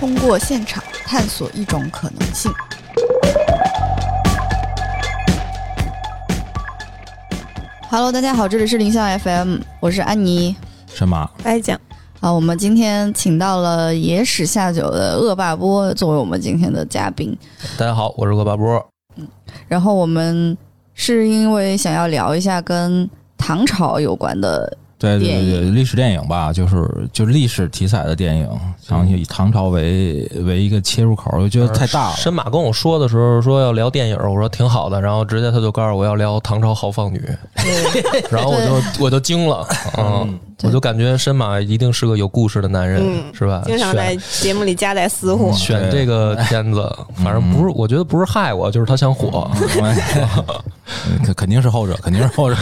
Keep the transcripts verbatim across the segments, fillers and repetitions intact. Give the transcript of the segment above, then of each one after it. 通过现场探索一种可能性。Hello， 大家好，这里是林笑 F M， 我是安妮，什么白讲啊？我们今天请到了野史下酒的恶霸波作为我们今天的嘉宾。大家好，我是恶霸波。嗯，然后我们是因为想要聊一下跟唐朝有关的。对对对，历史电影吧，就是就是历史题材的电影，然后以唐朝为为一个切入口，我觉得太大了。神马跟我说的时候说要聊电影，我说挺好的，然后直接他就告诉我要聊唐朝豪放女，然后我就我就惊了，嗯，我就感觉神马一定是个有故事的男人，嗯、是吧？经常在节目里夹带私货。选这个片子，反正不是，我觉得不是害我，就是他想火，肯肯定是后者，肯定是后者，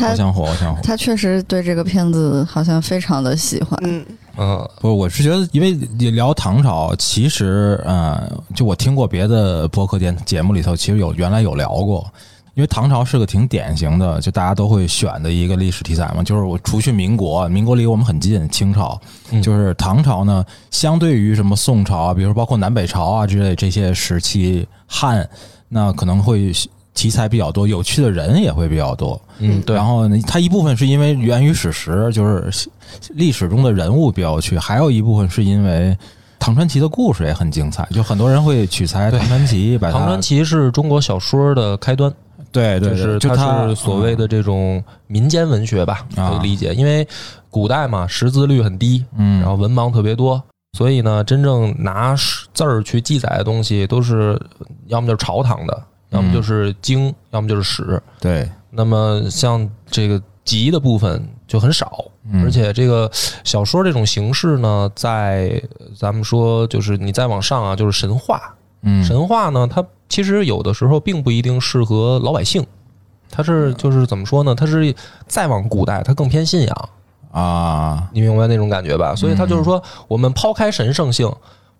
我想火，我想火，他确实对这个。这个片子好像非常的喜欢，嗯嗯，不是，我是觉得，因为聊唐朝，其实嗯、呃，就我听过别的播客电节目里头，其实有原来有聊过，因为唐朝是个挺典型的，就大家都会选的一个历史题材嘛，就是我除去民国，民国离我们很近，清朝，就是唐朝呢，相对于什么宋朝啊，比如说包括南北朝啊之类这些时期，汉那可能会。题材比较多，有趣的人也会比较多。嗯，对。然后呢，它一部分是因为源于史实，就是历史中的人物比较有趣；还有一部分是因为唐传奇的故事也很精彩，就很多人会取材唐传奇。把唐传奇是中国小说的开端。对对，就是它是所谓的这种民间文学吧，嗯、可以理解。因为古代嘛，识字率很低，嗯，然后文盲特别多。所以呢，真正拿字儿去记载的东西，都是要么就是朝堂的。要么就是经，要么就是史。对，那么像这个集的部分就很少，而且这个小说这种形式呢，在咱们说就是你再往上啊，就是神话。嗯，神话呢，它其实有的时候并不一定适合老百姓，它是就是怎么说呢？它是再往古代，它更偏信仰啊，你明白那种感觉吧？所以它就是说，我们抛开神圣性，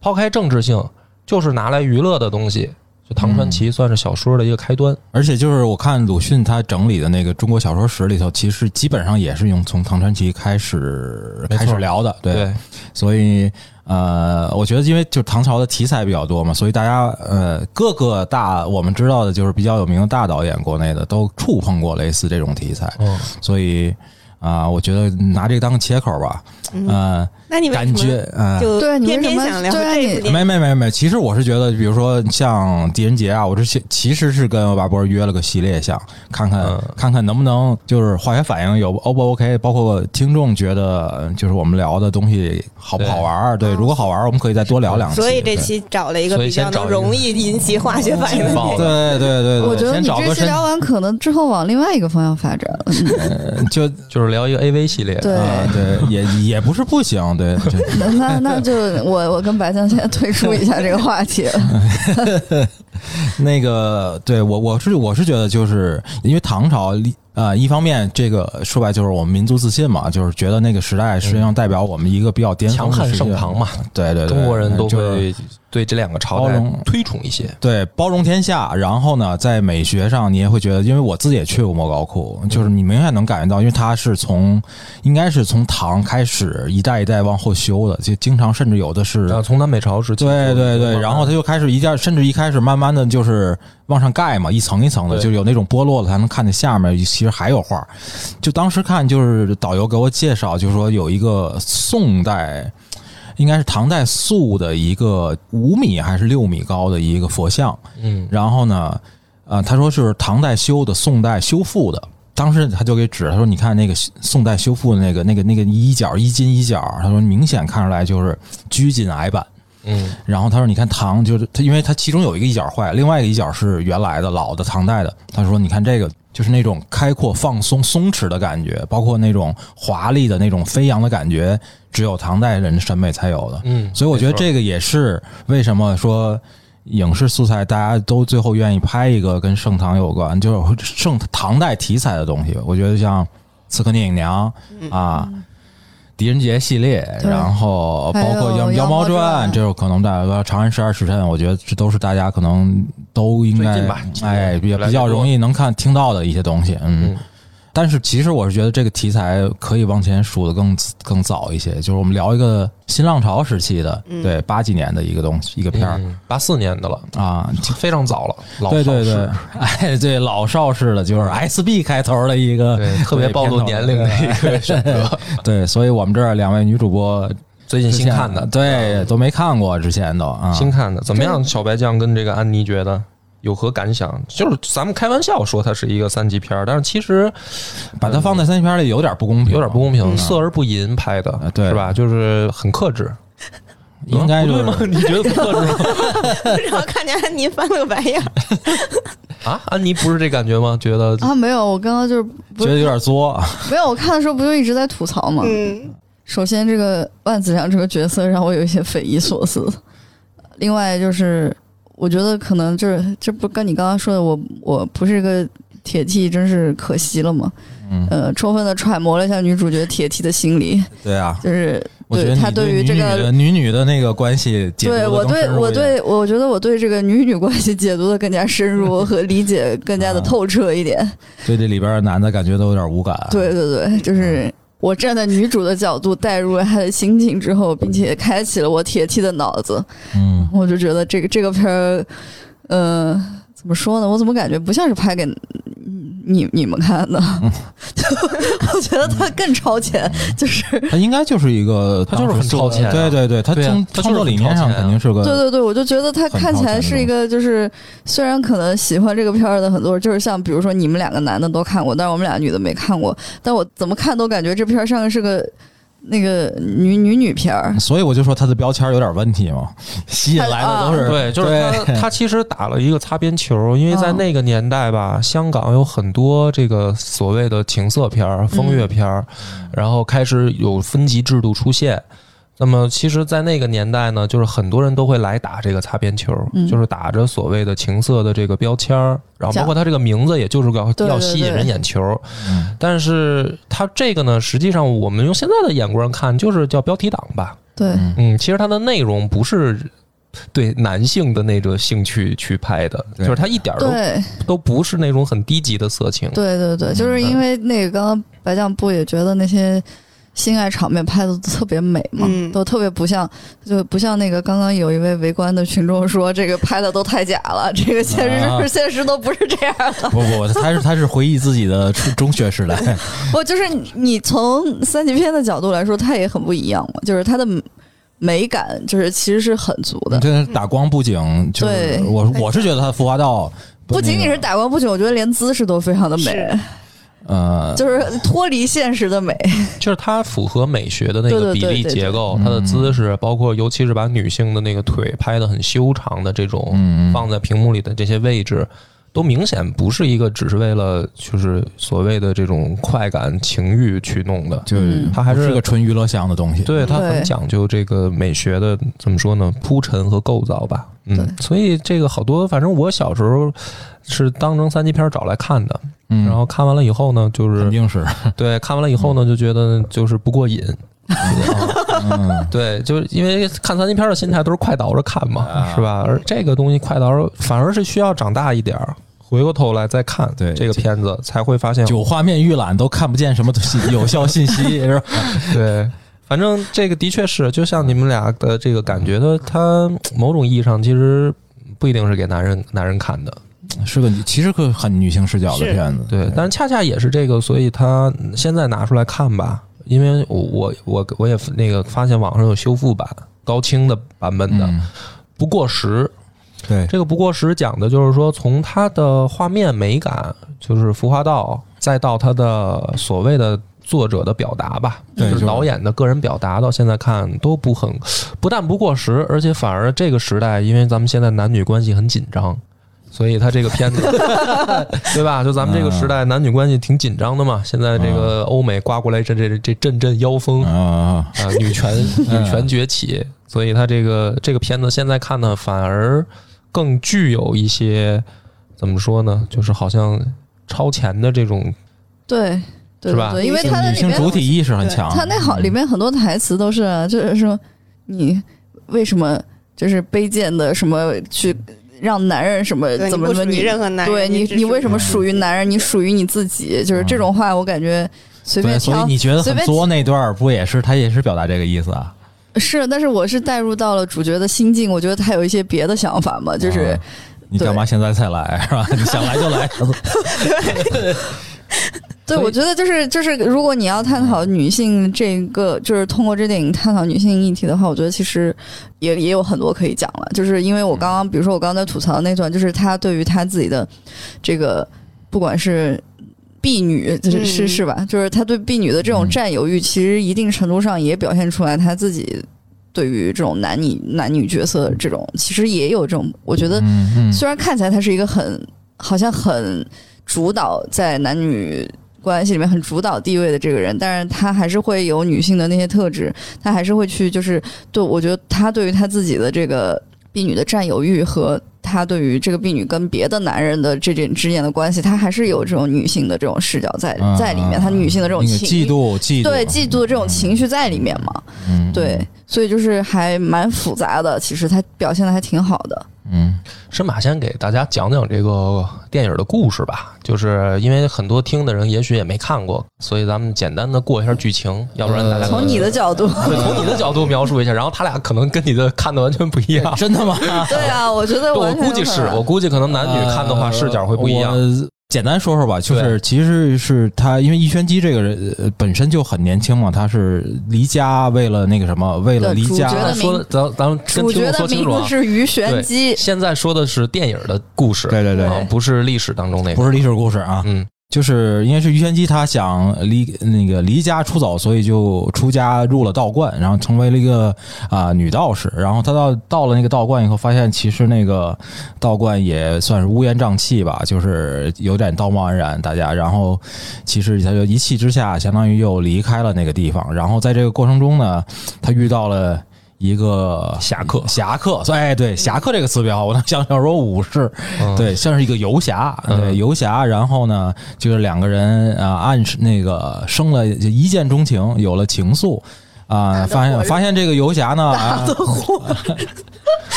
抛开政治性，就是拿来娱乐的东西。唐传奇算是小说的一个开端、嗯，而且就是我看鲁迅他整理的那个《中国小说史》里头，其实基本上也是用从唐传奇开始开始聊的，对。对所以呃，我觉得因为就唐朝的题材比较多嘛，所以大家呃各个大我们知道的就是比较有名的大导演，国内的都触碰过类似这种题材，嗯、所以。啊，我觉得拿这个当个切口吧，嗯、呃，那你为什么感觉啊，就偏偏想聊这个？没没没没，其实我是觉得，比如说像狄仁杰啊，我这其实是跟恶霸波约了个系列，想看看、嗯、看看能不能就是化学反应有 O 不 OK， 包括听众觉得就是我们聊的东西好不好玩？对，对如果好玩，我们可以再多聊两期。所以这期找了一个比较能容易引起化学反应的、哦，对对 对, 对, 对我觉得你这期聊完，可能之后往另外一个方向发展了，嗯、就就是。聊一个 A V 系列，对、啊、对，也也不是不行，对。那那就我我跟白酱现在退出一下这个话题了。那个，对我我是我是觉得，就是因为唐朝啊、呃，一方面这个说白就是我们民族自信嘛，就是觉得那个时代实际上代表我们一个比较巅峰的时代，强汉盛唐嘛，对对对，中国人都会对这两个朝代推崇一些，对包容天下。然后呢，在美学上你也会觉得，因为我自己也去过莫高窟，就是你明显能感觉到，因为它是从应该是从唐开始一代一代往后修的，就经常甚至有的是、啊、从南北朝时期，对对对，然后它就开始一代，甚至一开始慢慢的就是往上盖嘛，一层一层的，就有那种剥落了才能看见下面，其实还有画。就当时看，就是导游给我介绍，就是说有一个宋代。应该是唐代塑的一个五米还是六米高的一个佛像，嗯，然后呢，呃，他说是唐代修的，宋代修复的。当时他就给指，他说：“你看那个宋代修复的那个、那个、那个衣角、衣襟、衣角，他说明显看出来就是拘谨矮板。”嗯，然后他说：“你看唐就是他，因为他其中有一个衣角坏，另外一个衣角是原来的老的唐代的。他说：‘你看这个。’”就是那种开阔放松松弛的感觉，包括那种华丽的那种飞扬的感觉，只有唐代人审美才有的。嗯，所以我觉得这个也是为什么说影视素材大家都最后愿意拍一个跟盛唐有关，就是盛唐代题材的东西。我觉得像《刺客聂隐娘》啊。嗯狄仁杰系列，然后包括《妖猫传》，这种可能大家《长安十二时辰》，我觉得这都是大家可能都应该哎也比较容易能看听到的一些东西。嗯，但是其实我是觉得这个题材可以往前数得更更早一些，就是我们聊一个新浪潮时期的，嗯、对，八几年的一个东西，一个片儿，八、嗯、四年的了啊，非常早了。老对对对，哎，对老邵氏的，就是 S B 开头的一个对特别暴露年龄的一个选择。对，所以我们这儿两位女主播。最近新看的，对，都没看过之前都啊。新看的，怎么样？小白酱跟这个安妮觉得有何感想？就是咱们开玩笑说它是一个三级片，但是其实把它放在三级片里有点不公平，有点不公平，色而不淫拍的，对，是吧？就是很克制。应该就是啊、不对吗？你觉得不克制吗？然后看见安妮翻了个白眼啊！安妮不是这感觉吗？觉得啊，没有，我刚刚就是觉得有点作。没有，我看的时候不就一直在吐槽吗？嗯。首先这个万梓良这个角色让我有一些匪夷所思，另外就是我觉得可能就是这不跟你刚刚说的我我不是个铁 T 真是可惜了嘛，嗯呃充分的揣摩了一下女主角铁 T 的心理，对啊，就是我觉得她对于这个女女的那个关系解读的，对我对我对我觉得我对这个女女关系解读的更加深入和理解更加的透彻一点，对、嗯、这里边的男的感觉都有点无感，对对对，就是。嗯我站在女主的角度带入了她的心情之后，并且开启了我铁 T 的脑子。嗯，我就觉得这个这个片儿，呃，怎么说呢？我怎么感觉不像是拍给你你们看的？嗯、我觉得它更超前，就是它应该就是一个，它就是很超前、啊。对对对，它从创作理念上肯定是个。对对对，我就觉得它看起来是一个，就是虽然可能喜欢这个片儿的很多人，就是像比如说你们两个男的都看过，但是我们俩女的没看过，但我怎么看都感觉这片儿像是个。那个女女女片儿，所以我就说她的标签有点问题嘛，吸引来的都是、啊、对，就是她她其实打了一个擦边球，因为在那个年代吧，啊、香港有很多这个所谓的情色片儿、风月片儿、嗯，然后开始有分级制度出现。那么其实在那个年代呢，就是很多人都会来打这个擦边球、嗯、就是打着所谓的情色的这个标签，然后包括它这个名字也就是要要吸引人眼球，嗯，但是它这个呢实际上我们用现在的眼光看就是叫标题党吧，对，嗯，其实它的内容不是对男性的那种兴趣去拍的，就是它一点都都不是那种很低级的色情，对对对，就是因为那个刚刚白酱部也觉得那些性爱场面拍的特别美嘛、嗯，都特别不像，就不像那个刚刚有一位围观的群众说这个拍的都太假了，这个现实、啊、现实都不是这样的。不不，他是他是回忆自己的中学时代。不，就是你从三级片的角度来说，它也很不一样嘛，就是它的美感就是其实是很足的。这打光布景，就是、对，我我是觉得它浮华道不仅仅是打光布景，我觉得连姿势都非常的美。呃，就是脱离现实的美，就是它符合美学的那个比例结构，对对对对对，它的姿势、嗯，包括尤其是把女性的那个腿拍得很修长的这种、嗯、放在屏幕里的这些位置，都明显不是一个只是为了就是所谓的这种快感情欲去弄的，就是它还 是,、嗯、是个纯娱乐项的东西，对，它很讲究这个美学的怎么说呢，铺陈和构造吧，嗯，所以这个好多，反正我小时候是当成三级片找来看的。嗯，然后看完了以后呢，就是肯定是对，看完了以后呢，就觉得就是不过瘾。嗯、对，就是因为看三级片的心态都是快倒着看嘛，啊、是吧？而这个东西快倒着，反而是需要长大一点儿。回过头来再看这个片子，才会发现九画面预览都看不见什么有效信息，是吧？对。反正这个的确是，就像你们俩的这个感觉的，它某种意义上其实不一定是给男人男人看的，是个其实个很女性视角的片子，对。但恰恰也是这个，所以它现在拿出来看吧，因为我我我我也那个发现网上有修复版、高清的版本的，嗯、不过时。对，这个不过时讲的就是说，从它的画面美感，就是服化道，再到它的所谓的。作者的表达吧，就是导演的个人表达，到现在看都不很，不但不过时，而且反而这个时代，因为咱们现在男女关系很紧张，所以他这个片子，对吧？就咱们这个时代男女关系挺紧张的嘛。现在这个欧美刮过来这这这阵阵妖风啊，呃、女权女权崛起，所以他这个这个片子现在看呢，反而更具有一些怎么说呢？就是好像超前的这种对。对吧？因为它的里面主体意识很强，它那好里面很多台词都是、啊，就是说你为什么就是卑贱的什么去让男人什么怎么怎么，你任何男人，对你你为什么属于男人？你属于你自己，就是这种话，我感觉随便挑。所以你觉得很作那段不也是他也是表达这个意思啊？是，但是我是带入到了主角的心境，我觉得他有一些别的想法嘛，就是、啊、你干嘛现在才来是吧？你想来就来。对。对，我觉得就是就是，如果你要探讨女性这个，就是通过这电影探讨女性议题的话，我觉得其实也也有很多可以讲了。就是因为我刚刚，比如说我刚刚在吐槽的那段，就是她对于她自己的这个，不管是婢女，就是是是吧？就是她对婢女的这种占有欲，其实一定程度上也表现出来她自己。对于这种男女男女角色这种，其实也有这种，我觉得虽然看起来他是一个很好像很主导在男女关系里面很主导地位的这个人，但是他还是会有女性的那些特质，他还是会去就是对，我觉得他对于他自己的这个婢女的占有欲和他对于这个婢女跟别的男人的这种之间的关系，他还是有这种女性的这种视角在、啊、在里面，他女性的这种情绪、那个、嫉妒嫉妒对嫉妒的这种情绪在里面嘛、嗯、对，所以就是还蛮复杂的，其实他表现的还挺好的。嗯，深马先给大家讲讲这个电影的故事吧，就是因为很多听的人也许也没看过，所以咱们简单的过一下剧情，要不然大家从你的角度，对，从你的角度描述一下，然后他俩可能跟你的看的完全不一样。真的吗？对啊，我觉得我估计是，我估计可能男女看的话视角会不一样。呃简单说说吧，就是其实是他，因为易轩基这个人本身就很年轻嘛，他是离家，为了那个什么，为了离家。说的咱咱们跟听众说清楚啊，是于玄机。现在说的是电影的故事，对对对，啊、不是历史当中那个，不是历史故事啊。嗯，就是因为是于玄机，他想离那个离家出走，所以就出家入了道观，然后成为了一个啊、呃、女道士。然后他到到了那个道观以后，发现其实那个道观也算是乌烟瘴气吧，就是有点道貌岸然大家。然后其实他就一气之下，相当于又离开了那个地方。然后在这个过程中呢，他遇到了一个侠客，侠客，哎，对，侠客这个词比较好，我能想想说武士，嗯、对，像是一个游侠，对，游侠。然后呢，就是两个人啊，暗示那个生了一见钟情，有了情愫啊、呃，发现发现这个游侠呢，大的火。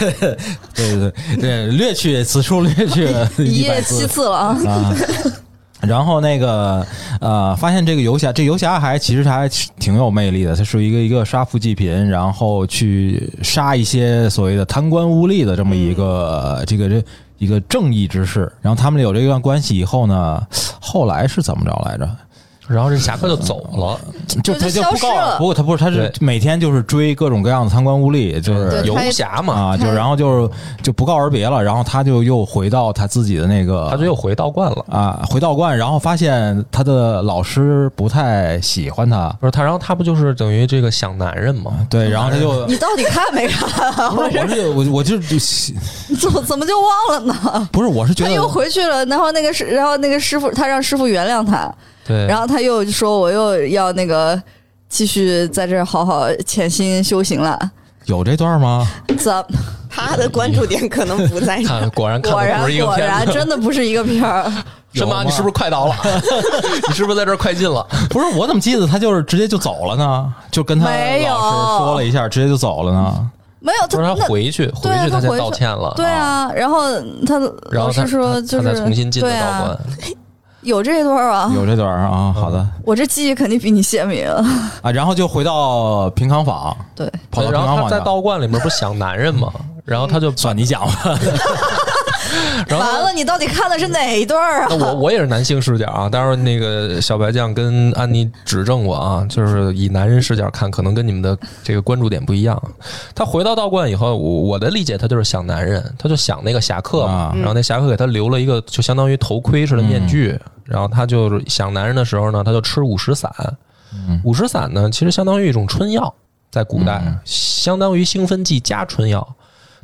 对对对，略去此处略去一夜七次了啊。啊然后那个呃，发现这个游侠，这游侠还其实还挺有魅力的，他是一个一个杀富济贫，然后去杀一些所谓的贪官污吏的这么一个、嗯、这个这一个正义之士。然后他们有这段关系以后呢，后来是怎么着来着？然后这侠客就走了，就他就不告，不过他不是，他是每天就是追各种各样的贪官污吏，就是游侠嘛啊，就然后就是就不告而别了。然后他就又回到他自己的那个，他就又回道观了啊，回道观，然后发现他的老师不太喜欢他，不是他，然后他不就是等于这个想男人嘛？对，然后他就你到底看没看、啊？我是我我就怎么怎么就忘了呢？不是，我是觉得他又回去了，然后那个师，然后那个师傅，他让师傅原谅他。对，然后他又说我又要那个继续在这好好潜心修行了。有这段吗？怎他的关注点可能不在这。果然看的不是一个片，果然真的不是一个片儿。什么？你是不是快到了？你是不是在这儿快进了？不是，我怎么记得他就是直接就走了呢？就跟他老师说了一下，直接就走了呢？没有，他他回去，回去他才道歉了。对啊，然后他老师说就是他才重新进的道观。有这段啊，有这段啊，好的，我这记忆肯定比你鲜明啊。然后就回到平康坊，对，跑到平康坊，然后他在道观里面不是想男人吗？然后他就算你讲吧。然后完了，你到底看的是哪一段啊？那我我也是男性视角啊，待会儿那个小白酱跟安妮指正我啊，就是以男人视角看，可能跟你们的这个关注点不一样。他回到道观以后，我我的理解，他就是想男人，他就想那个侠客嘛，嗯、然后那侠客给他留了一个就相当于头盔似的面具。嗯，然后他就想男人的时候呢，他就吃五石散。五石散呢，其实相当于一种春药，在古代相当于兴奋剂加春药。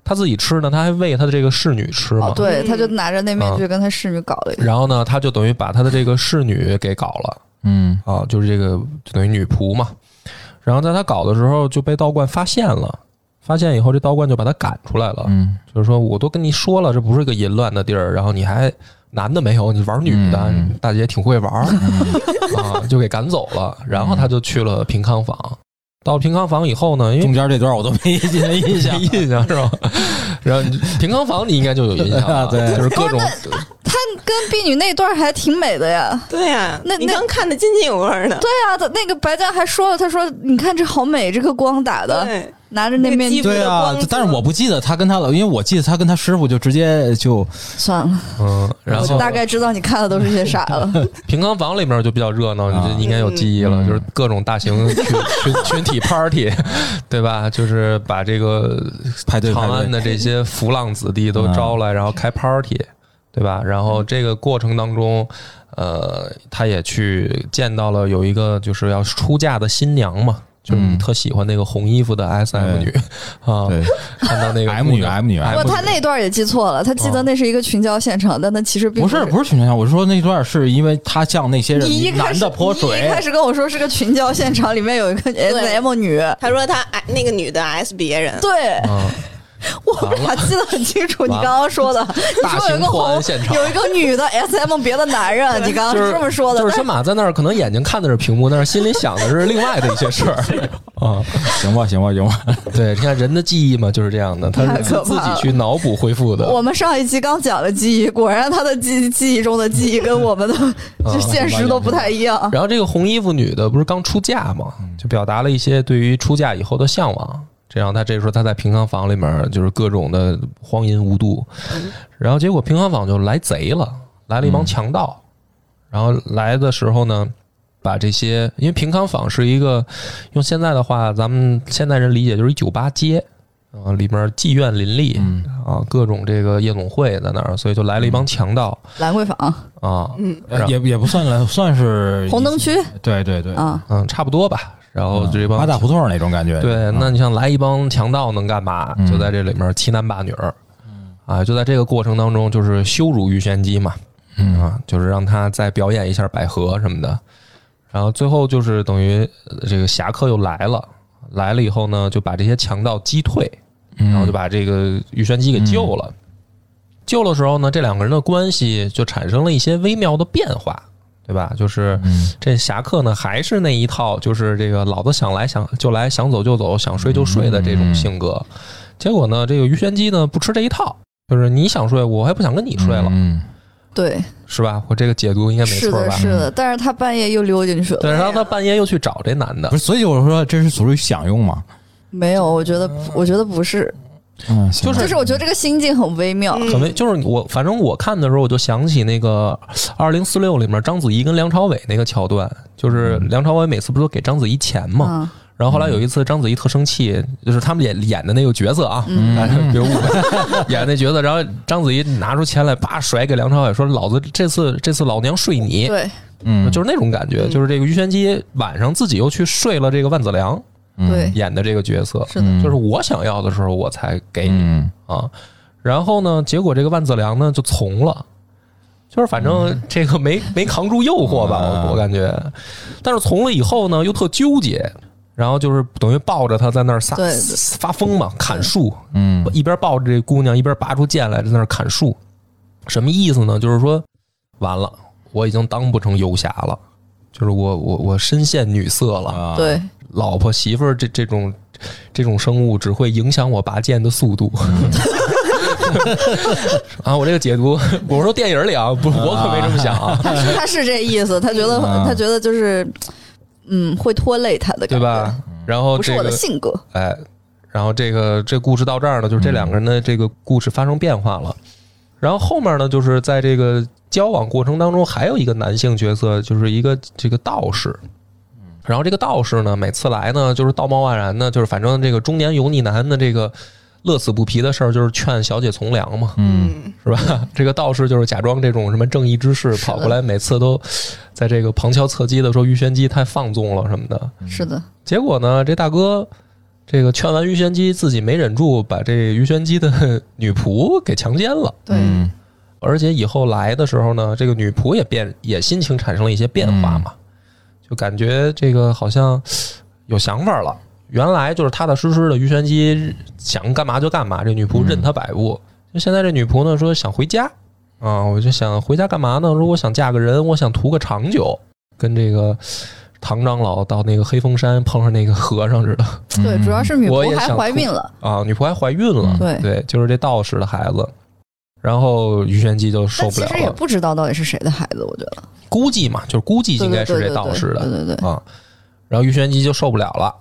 他自己吃呢，他还喂他的这个侍女吃嘛。哦、对，他就拿着那面具跟他侍女搞了一下、嗯。然后呢，他就等于把他的这个侍女给搞了。嗯，啊，就是这个就等于女仆嘛。然后在他搞的时候就被道观发现了。发现以后，这道观就把他赶出来了。嗯，就是说我都跟你说了，这不是个淫乱的地儿，然后你还男的没有，你玩女的，嗯、大姐挺会玩、嗯、啊，就给赶走了。然后他就去了平康坊，到平康坊以后呢，因为中间这段我都没印象，没印象是吧？然后平康坊你应该就有印象了，对，就是各种。他跟婢女那段还挺美的呀。对呀、啊，那你刚看的津津有味呢。对呀、啊，那个白嘉还说了，他说：“你看这好美，这个光打的。”对。拿着那面具，对啊，但是我不记得他跟他，因为我记得他跟他师傅就直接就算了，嗯，然后我就大概知道你看的都是些啥了。平康坊里面就比较热闹，你就应该有记忆了，嗯、就是各种大型群群群体 party， 对吧？就是把这个排队长安的这些浮浪子弟都招来，然后开 party， 对吧？然后这个过程当中，呃，他也去见到了有一个就是要出嫁的新娘嘛。就是你特喜欢那个红衣服的 S M 女啊，看到那个 M 女 M 女，不，他那段也记错了，他记得那是一个群交现场，但他其实并不是，不是群交现场。我说那段是因为他像那些人男的泼水，你一开始跟我说是个群交现场，里面有一个 S M 女，他说他那个女的 S 别人，对。嗯，我哪记得很清楚？你刚刚说的，你说有一个红，有一个女的 S M 别的男人，你刚刚是这么说的。就是深马在那儿，可能眼睛看的是屏幕，但是心里想的是另外的一些事儿啊。行吧，行吧，行吧。对，你看人的记忆嘛，就是这样的，他是自己去脑补恢复的。我们上一期刚讲了记忆，果然他的记记忆中的记忆跟我们的就现实都不太一样。然后这个红衣服女的不是刚出嫁嘛，就表达了一些对于出嫁以后的向往。这样，他这时候他在平康坊里面就是各种的荒淫无度，然后结果平康坊就来贼了，来了一帮强盗，然后来的时候呢，把这些，因为平康坊是一个用现在的话，咱们现代人理解就是一酒吧街啊，里面妓院林立啊，各种这个夜总会在那儿，所以就来了一帮强盗，兰桂坊啊，嗯，也也不算兰，算是红灯区，对对对，啊，嗯，差不多吧。然后这帮八大胡同那种感觉，对，那你像来一帮强盗能干嘛？就在这里面欺男霸女，啊，就在这个过程当中，就是羞辱鱼玄机嘛，啊，就是让他再表演一下百合什么的。然后最后就是等于这个侠客又来了，来了以后呢，就把这些强盗击退，然后就把这个鱼玄机给救了。救的时候呢，这两个人的关系就产生了一些微妙的变化。对吧？就是这侠客呢，还是那一套，就是这个老子想来想就来，想走就走，想睡就睡的这种性格。结果呢，这个鱼玄机呢不吃这一套，就是你想睡，我还不想跟你睡了。嗯，对，是吧？我这个解读应该没错吧？是的，是的。但是他半夜又溜进去了，对，然后他半夜又去找这男的，不是？所以我说这是属于享用吗？没有，我觉得，我觉得不是。嗯，就是就是，我觉得这个心境很微妙，很微。就是我，反正我看的时候，我就想起那个《二零四六》里面章子怡跟梁朝伟那个桥段，就是梁朝伟每次不是都给章子怡钱嘛，然后后来有一次章子怡特生气，就是他们演演的那个角色啊，别误会，演那角色，然后章子怡拿出钱来，啪甩给梁朝伟，说：“老子这次这次老娘睡你。”对，嗯，就是那种感觉，就是这个鱼玄机晚上自己又去睡了这个万梓良。对，演的这个角色，是的，就是我想要的时候我才给你、嗯、啊。然后呢，结果这个万梓良呢就从了，就是反正这个没、嗯、没扛住诱惑吧，嗯、我感觉。但是从了以后呢，又特纠结，然后就是等于抱着他在那儿撒发疯嘛，砍树，嗯，一边抱着这姑娘，一边拔出剑来在那儿砍树，什么意思呢？就是说，完了，我已经当不成游侠了，就是我我我深陷女色了，啊、对。老婆媳妇儿这这种这种生物只会影响我拔剑的速度啊！我这个解读，我说电影里啊，不，我可没这么想啊。他是他是这意思，他觉得、啊、他觉得就是嗯，会拖累他的感觉，对吧？然后、这个、不是我的性格，哎，然后这个这故事到这儿呢，就是这两个人的这个故事发生变化了。嗯、然后后面呢，就是在这个交往过程当中，还有一个男性角色，就是一个这个道士。然后这个道士呢，每次来呢，就是道貌岸然呢，就是反正这个中年油腻男的这个乐此不疲的事儿，就是劝小姐从良嘛，嗯，是吧？这个道士就是假装这种什么正义之士，跑过来，每次都在这个旁敲侧击的说鱼玄机太放纵了什么的。是的。结果呢，这大哥这个劝完鱼玄机，自己没忍住，把这鱼玄机的女仆给强奸了。对。而且以后来的时候呢，这个女仆也变，也心情产生了一些变化嘛。嗯，就感觉这个好像有想法了，原来就是踏踏实实的鱼玄机想干嘛就干嘛，这女仆任他摆布。就现在这女仆呢说想回家啊，我就想回家干嘛呢？如果想嫁个人，我想图个长久，跟这个唐长老到那个黑风山碰上那个和尚似的。对，主要是女仆还怀孕了啊，女仆还怀孕了。对对，就是这道士的孩子。然后鱼玄机就受不了了，其实也不知道到底是谁的孩子，我觉得估计嘛，就是估计应该是这道士的，对对 对, 对, 对, 对, 对啊。然后鱼玄机就受不了了，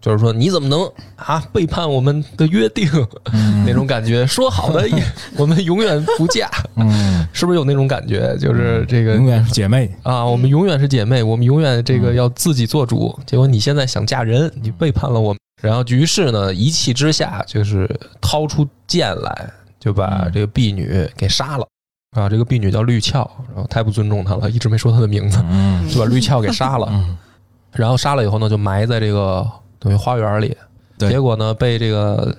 就是说你怎么能啊背叛我们的约定？嗯、那种感觉，说好的我们永远不嫁、嗯，是不是有那种感觉？就是这个永远是姐妹啊，我们永远是姐妹，我们永远这个要自己做主。结果你现在想嫁人，你背叛了我们。然后于是呢，一气之下就是掏出剑来。就把这个婢女给杀了啊！这个婢女叫绿俏，然后太不尊重她了，一直没说她的名字，就把绿俏给杀了。然后杀了以后呢，就埋在这个等于花园里。结果呢，被这个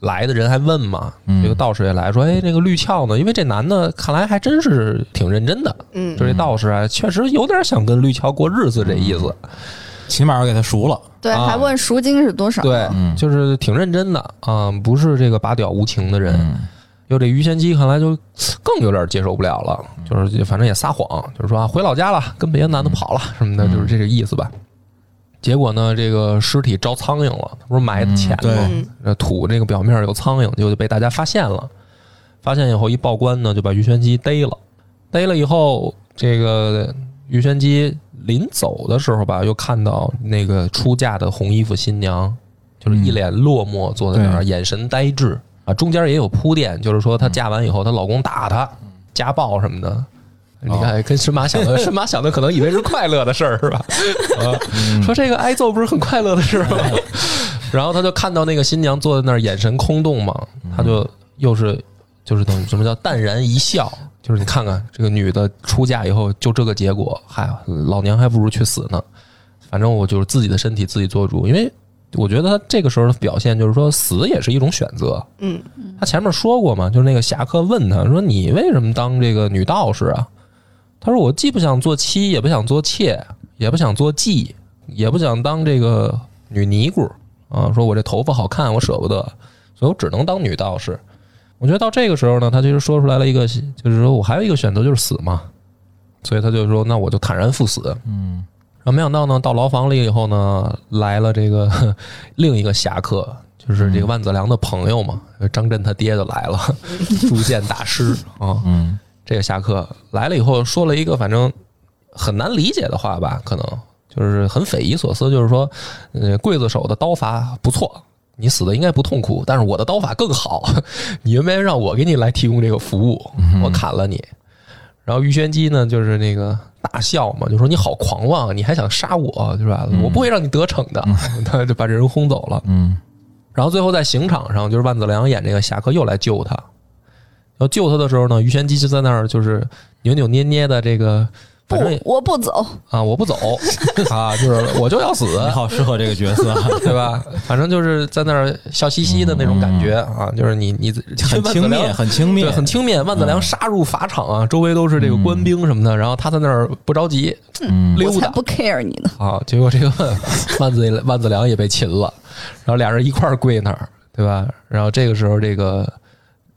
来的人还问嘛，这个道士也来说：“哎，这个绿俏呢？因为这男的看来还真是挺认真的，嗯，就这道士啊，确实有点想跟绿俏过日子这意思，起码要给他赎了。”对，还问赎金是多少？对，就是挺认真的啊、嗯，不是这个拔屌无情的人。就这鱼玄机看来就更有点接受不了了，就是反正也撒谎，就是说啊回老家了，跟别的男的跑了什么的，就是这个意思吧。结果呢，这个尸体招苍蝇了，不是埋的浅吗？土这个表面有苍蝇，结果就被大家发现了。发现以后一报官呢，就把鱼玄机逮了。逮了以后，这个鱼玄机临走的时候吧，又看到那个出嫁的红衣服新娘，就是一脸落寞坐在那儿，眼神呆滞。啊，中间也有铺垫，就是说她嫁完以后，她老公打她，家暴什么的。你看，跟神马想的，神马想的可能以为是快乐的事儿，是吧？啊，说这个挨揍不是很快乐的事儿吗？然后她就看到那个新娘坐在那儿，眼神空洞嘛，她就又是就是等什么叫淡然一笑，就是你看看这个女的出嫁以后就这个结果，嗨，老娘还不如去死呢。反正我就是自己的身体自己做主，因为。我觉得他这个时候的表现就是说，死也是一种选择。嗯，他前面说过嘛，就是那个侠客问他说：“你为什么当这个女道士啊？”他说：“我既不想做妻，也不想做妾，也不想做妓，也不想当这个女尼姑啊。说我这头发好看，我舍不得，所以我只能当女道士。”我觉得到这个时候呢，他就是说出来了一个，就是说我还有一个选择就是死嘛，所以他就说：“那我就坦然赴死。”嗯。然后没想到呢，到牢房里以后呢，来了这个另一个侠客，就是这个万子良的朋友嘛，张震他爹就来了，铸剑大师啊。嗯，这个侠客来了以后，说了一个反正很难理解的话吧，可能就是很匪夷所思，就是说，呃，刽子手的刀法不错，你死的应该不痛苦，但是我的刀法更好，你应该让我给你来提供这个服务，我砍了你。然后鱼玄机呢，就是那个大笑嘛，就说你好狂妄，你还想杀我，对吧？我不会让你得逞的。他就把这人轰走了。嗯。然后最后在刑场上，就是万子良演这个侠客又来救他。要救他的时候呢，鱼玄机就在那儿就是扭扭捏捏的这个。不，我不走啊！我不走啊！就是我就要死。你好适合这个角色，对吧？反正就是在那儿笑嘻嘻的那种感觉、嗯、啊！就是你你很轻蔑，很轻蔑，很轻蔑。万子良杀入法场啊，周围都是这个官兵什么的，嗯、然后他在那儿不着急，嗯、溜达我才不 care 你呢啊！结果这个万子万子良也被擒了，然后俩人一块儿跪那儿，对吧？然后这个时候这个。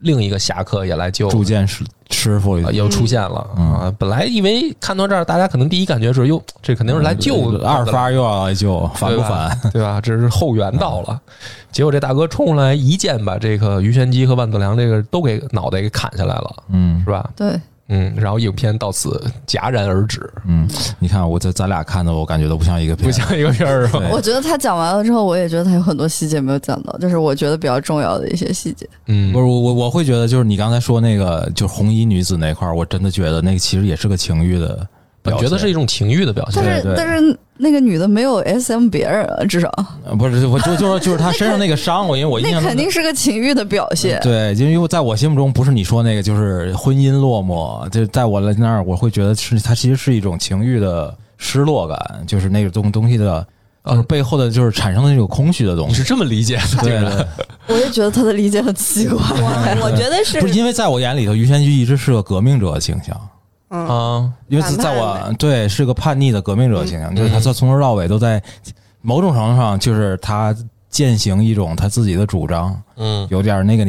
另一个侠客也来救，铸剑师师傅又出现了、嗯、啊！本来因为看到这儿，大家可能第一感觉是，哟，这肯定是来救的、嗯、二发又要来救，反不反？对吧？这是后援到了、嗯，结果这大哥冲来一剑把这个鱼玄机和万子良这个都给脑袋给砍下来了，嗯，是吧？对，嗯，然后影片到此戛然而止。嗯，你看我这咱俩看的，我感觉都不像一个片，不像一个片儿。我觉得他讲完了之后，我也觉得他有很多细节没有讲到，就是我觉得比较重要的一些细节。嗯，不是我我我会觉得，就是你刚才说那个，就是红衣女子那块儿，我真的觉得那个其实也是个情欲的表现，我觉得是一种情欲的表现。但是但是那个女的没有 S M 别人、啊，至少不是我就就是就是她身上那个伤，我因为我印象那肯定是个情欲的表现。对，因为在我心目中不是你说那个就是婚姻落寞，就是在我那儿我会觉得是它其实是一种情欲的失落感，就是那个东东西的。呃，背后的就是产生的那种空虚的东西，你是这么理解的？对，我也觉得他的理解很奇怪。我觉得是，不是因为在我眼里头，鱼玄机一直是个革命者的形象。嗯、啊，因为在我对是个叛逆的革命者形象、嗯，就是他从头到尾都在某种程度上，就是他践行一种他自己的主张，嗯，有点那个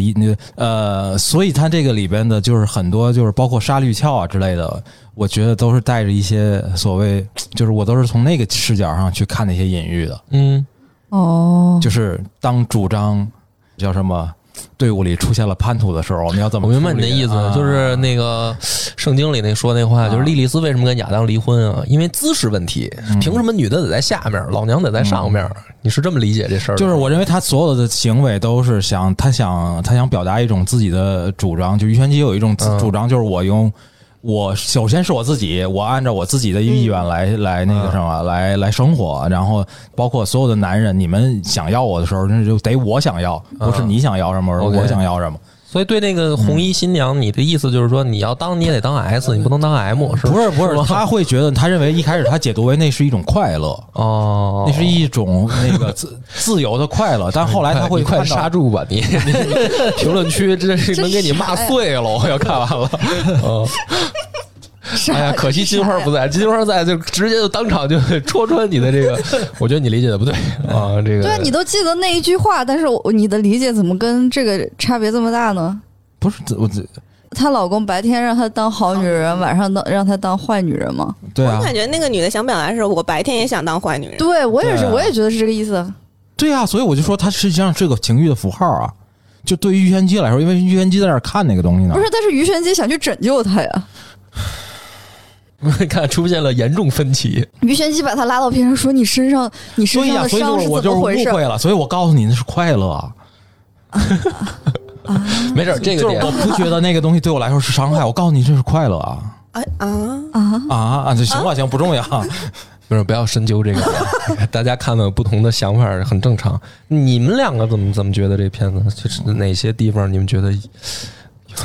呃，所以他这个里边的就是很多就是包括沙律鞘啊之类的，我觉得都是带着一些所谓，就是我都是从那个视角上去看那些隐喻的，嗯，哦，就是当主张叫什么队伍里出现了叛徒的时候，我们要怎么？我明白你的意思，啊、就是那个圣经里那说那话，啊、就是莉莉丝为什么跟亚当离婚啊？因为姿势问题，嗯、凭什么女的得在下面，老娘得在上面？嗯、你是这么理解这事儿？就是我认为他所有的行为都是想，他想他想表达一种自己的主张。就鱼玄机有一种主张，嗯、就是我用我首先是我自己，我按照我自己的意愿来、嗯、来那个什么，嗯、来来生活。然后包括所有的男人，你们想要我的时候，那就得我想要，不是你想要什么，而、嗯、我想要什么。所以对那个红衣新娘，嗯、你的意思就是说，你要当你也得当 S， 你不能当 M， 是不是？不是，不是，他会觉得，他认为一开始他解读为那是一种快乐哦，那是一种那个自自由的快乐。但后来他会看到，你快刹住吧你！你评论区真是能给你骂碎了，我要看完了。嗯哎呀，可惜金花不在，金花在就直接就当场就戳穿你的这个，我觉得你理解的不对啊，这个对，你都记得那一句话，但是我你的理解怎么跟这个差别这么大呢？不是我这。她老公白天让她当好女人，晚上当让她当坏女人吗？对啊，我感觉那个女的想表达是，我白天也想当坏女人。对我也是，我也觉得是这个意思。对啊，所以我就说，她实际上是个情欲的符号啊。就对于鱼玄机来说，因为鱼玄机在那儿看那个东西呢。不是，但是鱼玄机想去拯救她呀。看出现了严重分歧，鱼玄机把他拉到边上说：“你身上，你身上的伤是怎么回事？”所以啊，所以我就是误会了。所以我告诉你，那是快乐啊。啊没事，这个点我不觉得那个东西对我来说是伤害。我告诉你，这是快乐啊！啊啊啊啊！这行吧，行，不重要。不是，不要深究这个，大家看到不同的想法很正常。你们两个怎么怎么觉得这片子？就是哪些地方你们觉得？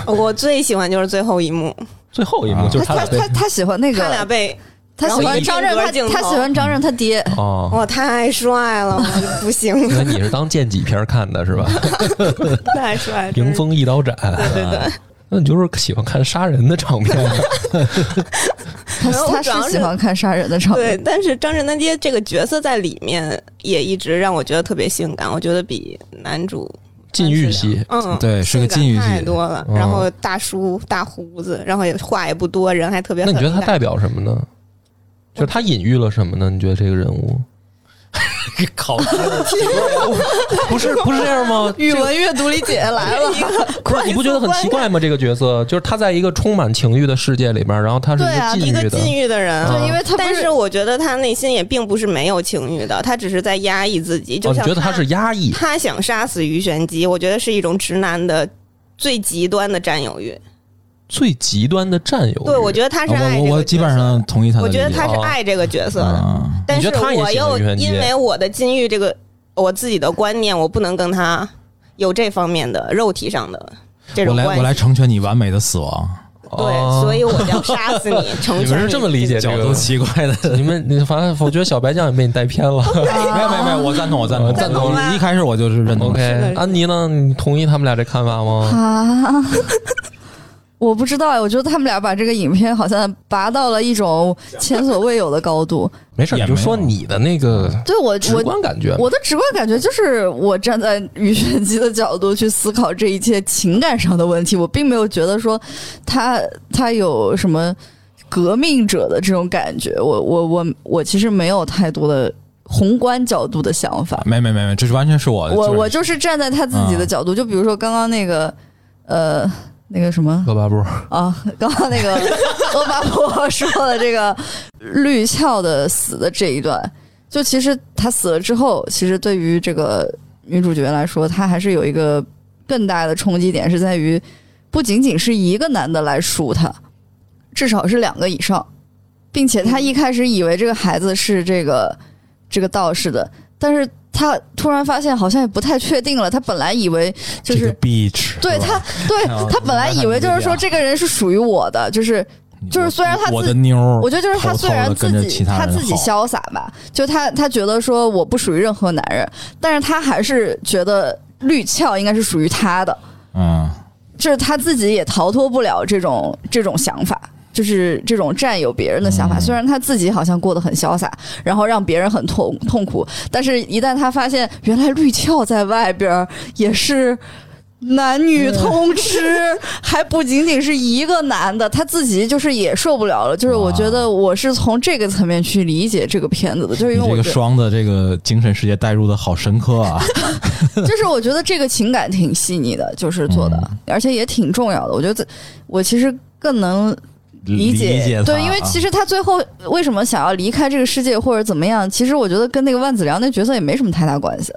我最喜欢就是最后一幕。最后一幕就是他俩被 他, 他, 他喜欢那个他俩被他喜欢张震，他他喜欢张震他爹哦，哇太帅了，我不行。那你是当剑戟片看的是吧？太帅了，迎风一刀斩。对对对，那你就是喜欢看杀人的场面。他, 他是喜欢看杀人的场面。对，但是张震他爹这个角色在里面也一直让我觉得特别性感，我觉得比男主。禁欲系，嗯，对，是个禁欲系，太多了。然后大叔、嗯、大胡子，然后也话也不多，人还特别。那你觉得他代表什么呢？就是他隐喻了什么呢？你觉得这个人物？考试不是不是这样吗？语文阅读理解来了，不是你不觉得很奇怪吗？这个角色就是他在一个充满情欲的世界里边，然后他是一个禁欲的人，对，因为他但是我觉得他内心也并不是没有情欲的，他只是在压抑自己。就像、哦、你觉得他是压抑？他想杀死鱼玄机，我觉得是一种直男的最极端的占有欲。最极端的占有欲，对，我觉得他是爱这个角色。我我基本上同意他的理解。我觉得他是爱这个角色的，啊、但是我又因为我的禁欲这个我自己的观念，我不能跟他有这方面的肉体上的这种关系。我来，我来成全你完美的死亡。对，所以我要杀死你，成全你。你们是这么理解这个？奇怪的，你们你反正我觉得小白酱也被你带偏了。没有没有没有，我赞同我赞同我赞同。一开始我就是认同。OK， 安妮呢？你同意他们俩这看法吗？啊。我不知道，我觉得他们俩把这个影片好像拔到了一种前所未有的高度。没事，你就说你的那个对我直观感觉，我的直观感觉就是我站在鱼玄机的角度去思考这一切情感上的问题，我并没有觉得说他他有什么革命者的这种感觉，我我我我其实没有太多的宏观角度的想法。没没没没，这是完全是我的我、就是、我就是站在他自己的角度，嗯、就比如说刚刚那个呃。那个什么，恶霸波啊，刚刚那个恶霸波说的这个绿鞘的死的这一段，就其实他死了之后，其实对于这个女主角来说，她还是有一个更大的冲击点，是在于不仅仅是一个男的来赎她，至少是两个以上，并且她一开始以为这个孩子是这个这个道士的，但是。他突然发现好像也不太确定了，他本来以为就是、这个、beach， 对他对他本来以为就是说这个人是属于我的，就是就是虽然他自我的妞，我觉得就是他虽然自己他自己潇洒吧，就他他觉得说我不属于任何男人，但是他还是觉得绿鞘应该是属于他的，嗯，就是他自己也逃脱不了这种这种想法。就是这种占有别人的想法，虽然他自己好像过得很潇洒，然后让别人很痛痛苦，但是一旦他发现原来绿俏在外边也是男女通吃、嗯、还不仅仅是一个男的，他自己就是也受不了了。就是我觉得我是从这个层面去理解这个片子的，就是因为我这个双的这个精神世界带入的好深刻啊就是我觉得这个情感挺细腻的，就是做的、嗯、而且也挺重要的。我觉得我其实更能理解, 理解对，因为其实他最后为什么想要离开这个世界或者怎么样，其实我觉得跟那个万梓良那角色也没什么太大关系。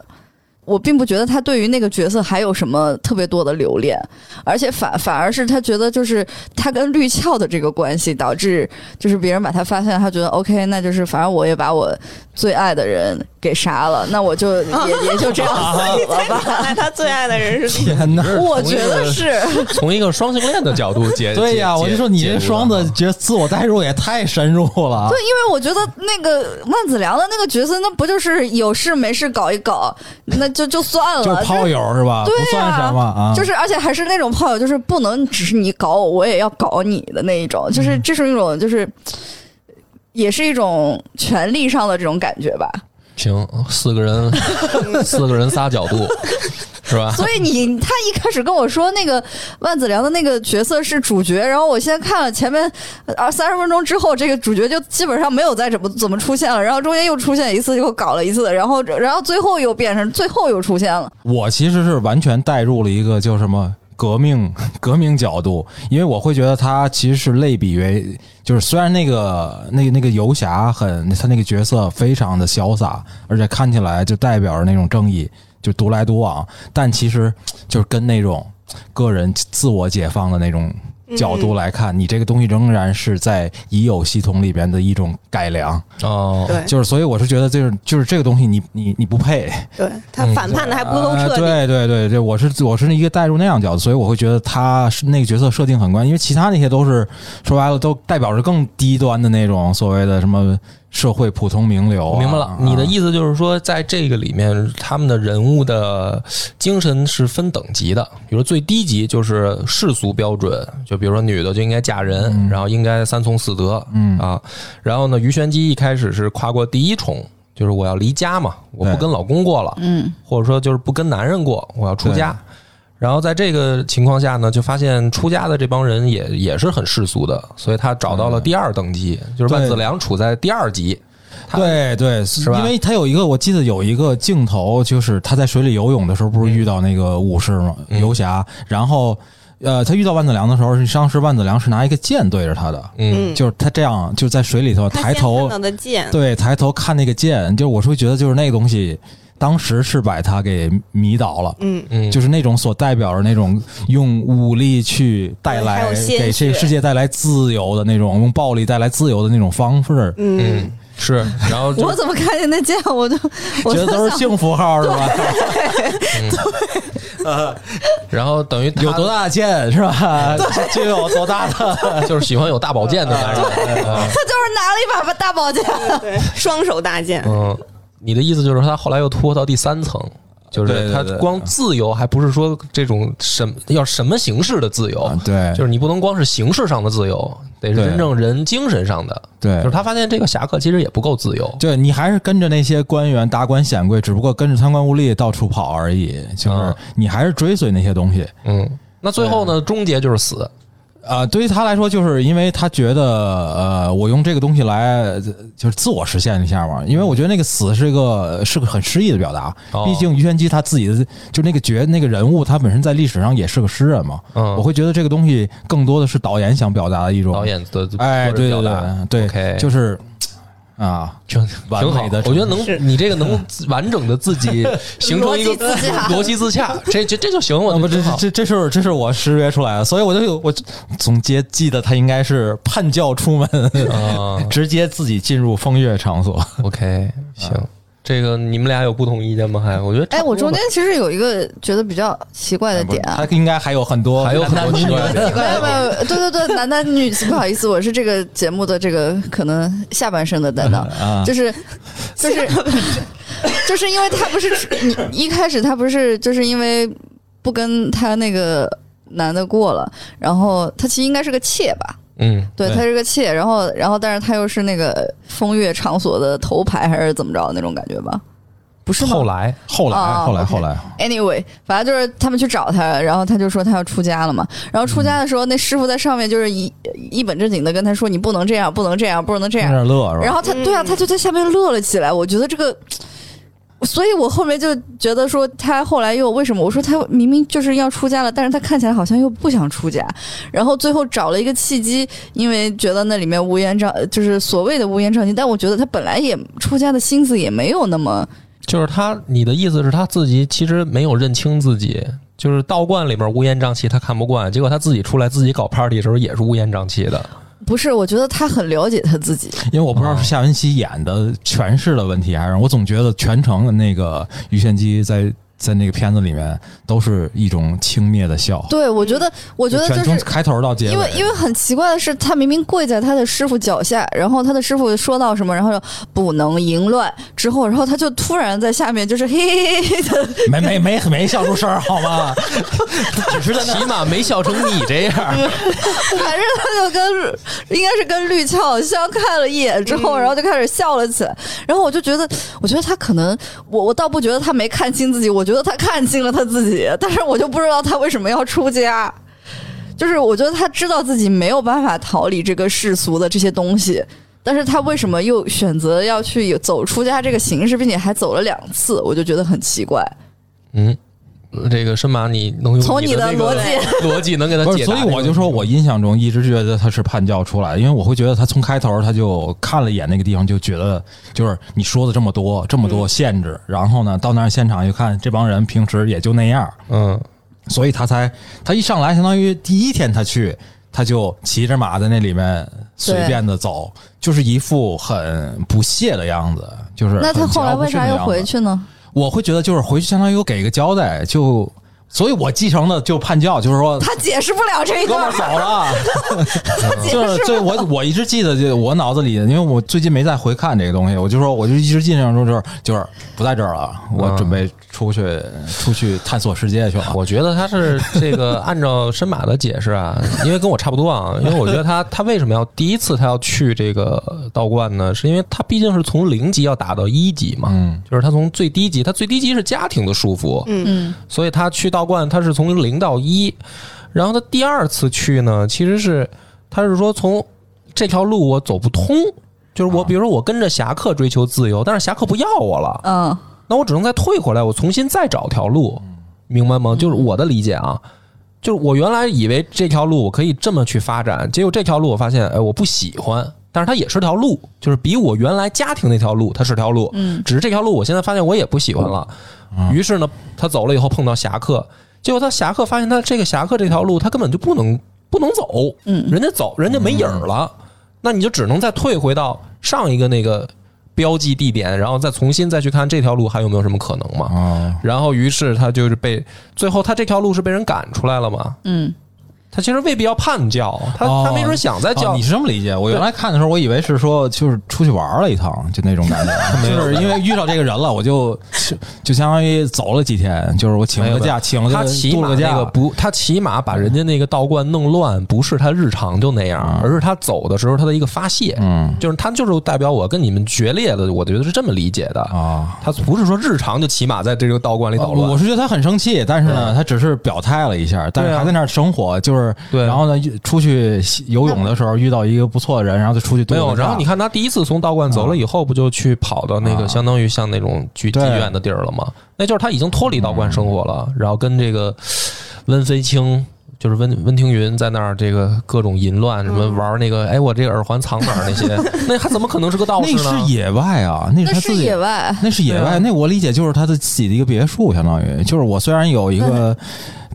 我并不觉得他对于那个角色还有什么特别多的留恋，而且反反而是他觉得就是他跟绿俏的这个关系导致就是别人把他发现，他觉得 OK 那就是反正我也把我最爱的人给杀了，那我就也、啊、也就这样死了吧、啊、他最爱的人是天哪，我觉得是从一个双性恋的角度解对呀、啊、我就说你这双的觉得自我代入也太深入了。对，因为我觉得那个万梓良的那个角色那不就是有事没事搞一搞那就就算了，就炮友是吧？对、啊、不算什么啊，就是而且还是那种炮友，就是不能只是你搞我，我也要搞你的那一种，就是这是一种就是也是一种权力上的这种感觉吧。行，四个人四个人仨角度是吧？所以你他一开始跟我说那个万梓良的那个角色是主角，然后我现在看了前面二三十分钟之后，这个主角就基本上没有再怎么怎么出现了，然后中间又出现一次，又搞了一次，然后然后最后又变成最后又出现了。我其实是完全带入了一个叫什么革命革命角度，因为我会觉得他其实是类比为，就是虽然那个那个那个游侠很他那个角色非常的潇洒，而且看起来就代表着那种正义。就独来独往，但其实就是跟那种个人自我解放的那种角度来看，嗯、你这个东西仍然是在已有系统里边的一种改良哦。对，就是所以我是觉得就是就是这个东西你你你不配，对他反叛的还不够彻底、嗯呃。对对对对，我是我是一个带入那样角度，所以我会觉得他是那个角色设定很关键，因为其他那些都是说白了都代表着更低端的那种所谓的什么。社会普通名流、啊、明白了，你的意思就是说，在这个里面，他们的人物的精神是分等级的。比如最低级就是世俗标准，就比如说女的就应该嫁人，嗯、然后应该三从四德，嗯啊。然后呢，鱼玄机一开始是跨过第一重，就是我要离家嘛，我不跟老公过了，嗯，或者说就是不跟男人过，我要出家。然后在这个情况下呢，就发现出家的这帮人也也是很世俗的，所以他找到了第二等级，嗯、就是万梓良处在第二级。对对，是吧？因为他有一个，我记得有一个镜头，就是他在水里游泳的时候，不是遇到那个武士吗？嗯、游侠，然后。呃，他遇到万梓良的时候，是当时万梓良是拿一个剑对着他的，嗯，就是他这样就在水里头抬头，对，抬头看那个剑，就我是会觉得就是那个东西，当时是把他给迷倒了，嗯嗯，就是那种所代表着那种用武力去带来、嗯、给这世界带来自由的那种，用暴力带来自由的那种方式，嗯。嗯是，然后我怎么看见那剑，我就我觉得都是幸福号是吧？对，嗯、呃，然后等于有多大剑是吧？就有多大的，就是喜欢有大宝剑的男人。对，他就是拿了一把大宝剑，对，双手大剑。嗯，你的意思就是他后来又突破到第三层。就是他光自由还不是说这种什么要什么形式的自由，对，就是你不能光是形式上的自由，得是真正人精神上的。对，就是他发现这个侠客其实也不够自由，对，你还是跟着那些官员达官显贵，只不过跟着贪官污吏到处跑而已，就是你还是追随那些东西。嗯，那最后呢，终结就是死。呃，对于他来说，就是因为他觉得，呃，我用这个东西来就是自我实现一下嘛。因为我觉得那个死是个是个很诗意的表达，哦、毕竟鱼玄机他自己的就那个角那个人物，他本身在历史上也是个诗人嘛。嗯，我会觉得这个东西更多的是导演想表达的一种导演的哎，对对对对， okay. 就是。啊，挺挺好的，我觉得能你这个能完整的自己形成一个逻辑自洽，这这这就行。我不这这这是这是我识别出来的，所以我就我总结记得他应该是叛教出门，啊、直接自己进入风月场所。OK， 行。啊这个你们俩有不同意见吗？还我觉得哎，我中间其实有一个觉得比较奇怪的点、啊哎，他应该还有很多，还有很多奇怪的点。对对对，男男女不好意思，我是这个节目的这个可能下半身的担当，就是就是就是因为他不是一开始他不是就是因为不跟他那个男的过了，然后他其实应该是个妾吧。嗯，对，他是个妾，然后然后但是他又是那个风月场所的头牌还是怎么着那种感觉吧。不是后来后来、oh, 后来、okay. 后来 anyway 反正就是他们去找他，然后他就说他要出家了嘛，然后出家的时候、嗯、那师傅在上面就是一一本正经的跟他说你不能这样不能这样不能这样，乐然后他对啊他就在下面乐了起来。我觉得这个，所以我后面就觉得说他后来又为什么，我说他明明就是要出家了，但是他看起来好像又不想出家，然后最后找了一个契机，因为觉得那里面乌烟瘴就是所谓的乌烟瘴气，但我觉得他本来也出家的心思也没有那么，就是他，你的意思是他自己其实没有认清自己，就是道观里面乌烟瘴气他看不惯，结果他自己出来自己搞 party 的时候也是乌烟瘴气的。不是，我觉得他很了解他自己，因为我不知道是夏云熙演的诠释的问题还是，我总觉得全程的那个鱼玄机在在那个片子里面都是一种轻蔑的笑。对，我觉得我觉得就是从开头到结尾，因为因为很奇怪的是他明明跪在他的师傅脚下，然后他的师傅说到什么，然后就不能淫乱之后，然后他就突然在下面就是嘿嘿嘿的，没没没没笑出声好吗？只是起码没笑成你这样。反正他就跟应该是跟绿俏相看了一眼之后，然后就开始笑了起来，然后我就觉得我觉得他可能我我倒不觉得他没看清自己，我觉得他看清了他自己，但是我就不知道他为什么要出家。就是我觉得他知道自己没有办法逃离这个世俗的这些东西，但是他为什么又选择要去走出家这个形式，并且还走了两次，我就觉得很奇怪。嗯，这个深马你能用从你的逻辑逻辑能给他解答，所以我就说我印象中一直觉得他是叛教出来，因为我会觉得他从开头他就看了一眼那个地方，就觉得就是你说的这么多这么多限制、嗯、然后呢到那儿现场就看这帮人平时也就那样，嗯，所以他才他一上来相当于第一天他去他就骑着马在那里面随便的走，就是一副很不屑的样子，就是那他后来为啥又回去呢？我会觉得就是回去相当于我给一个交代，就所以我继承的就叛教，就是说他解释不了这一段，哥们走了他就是对我我一直记得，就我脑子里，因为我最近没再回看这个东西，我就说我就一直印象中就是就是不在这儿了，我准备出去、嗯、出去探索世界去了。我觉得他是这个按照深马的解释啊，因为跟我差不多啊，因为我觉得他他为什么要第一次他要去这个道观呢，是因为他毕竟是从零级要打到一级嘛、嗯、就是他从最低级，他最低级是家庭的束缚，嗯，所以他去道观他是从零到一，然后他第二次去呢，其实是他是说从这条路我走不通，就是我比如说我跟着侠客追求自由，但是侠客不要我了，嗯，那我只能再退回来，我重新再找条路，明白吗？就是我的理解啊，就是我原来以为这条路我可以这么去发展，结果这条路我发现哎我不喜欢，但是它也是条路，就是比我原来家庭那条路它是条路，嗯，只是这条路我现在发现我也不喜欢了。于是呢他走了以后碰到侠客，结果他侠客发现他这个侠客这条路他根本就不能不能走，嗯，人家走人家没影儿了、嗯、那你就只能再退回到上一个那个标记地点，然后再重新再去看这条路还有没有什么可能嘛、哦、然后于是他就是被最后他这条路是被人赶出来了嘛，嗯，他其实未必要叛教，他、哦、他没准想再教、哦。你是这么理解？我原来看的时候，我以为是说就是出去玩了一趟，就那种感觉，就是因为遇到这个人了，我就就相当于走了几天，就是我请了个假，请了个度了个假。他起码把人家那个道观弄乱，不是他日常就那样，嗯、而是他走的时候他的一个发泄，嗯，就是他就是代表我跟你们决裂的，我觉得是这么理解的啊、哦。他不是说日常就起码在这个道观里捣乱、哦。我是觉得他很生气，但是呢，他只是表态了一下，但是还在那儿生火，就是。对，然后呢出去游泳的时候遇到一个不错的人，然后就出去没有，然后你看他第一次从道观走了以后、嗯、不就去跑到那个相当于像那种去妓院的地儿了吗、啊、那就是他已经脱离道观生活了、嗯、然后跟这个温飞清就是温温庭筠在那儿这个各种淫乱什么玩那个、嗯、哎我这个耳环藏哪儿那些那他怎么可能是个道士呢？那是野外啊，那是他自己，那是野外，那是野外、啊、那我理解就是他的自己的一个别墅，相当于就是我虽然有一个、嗯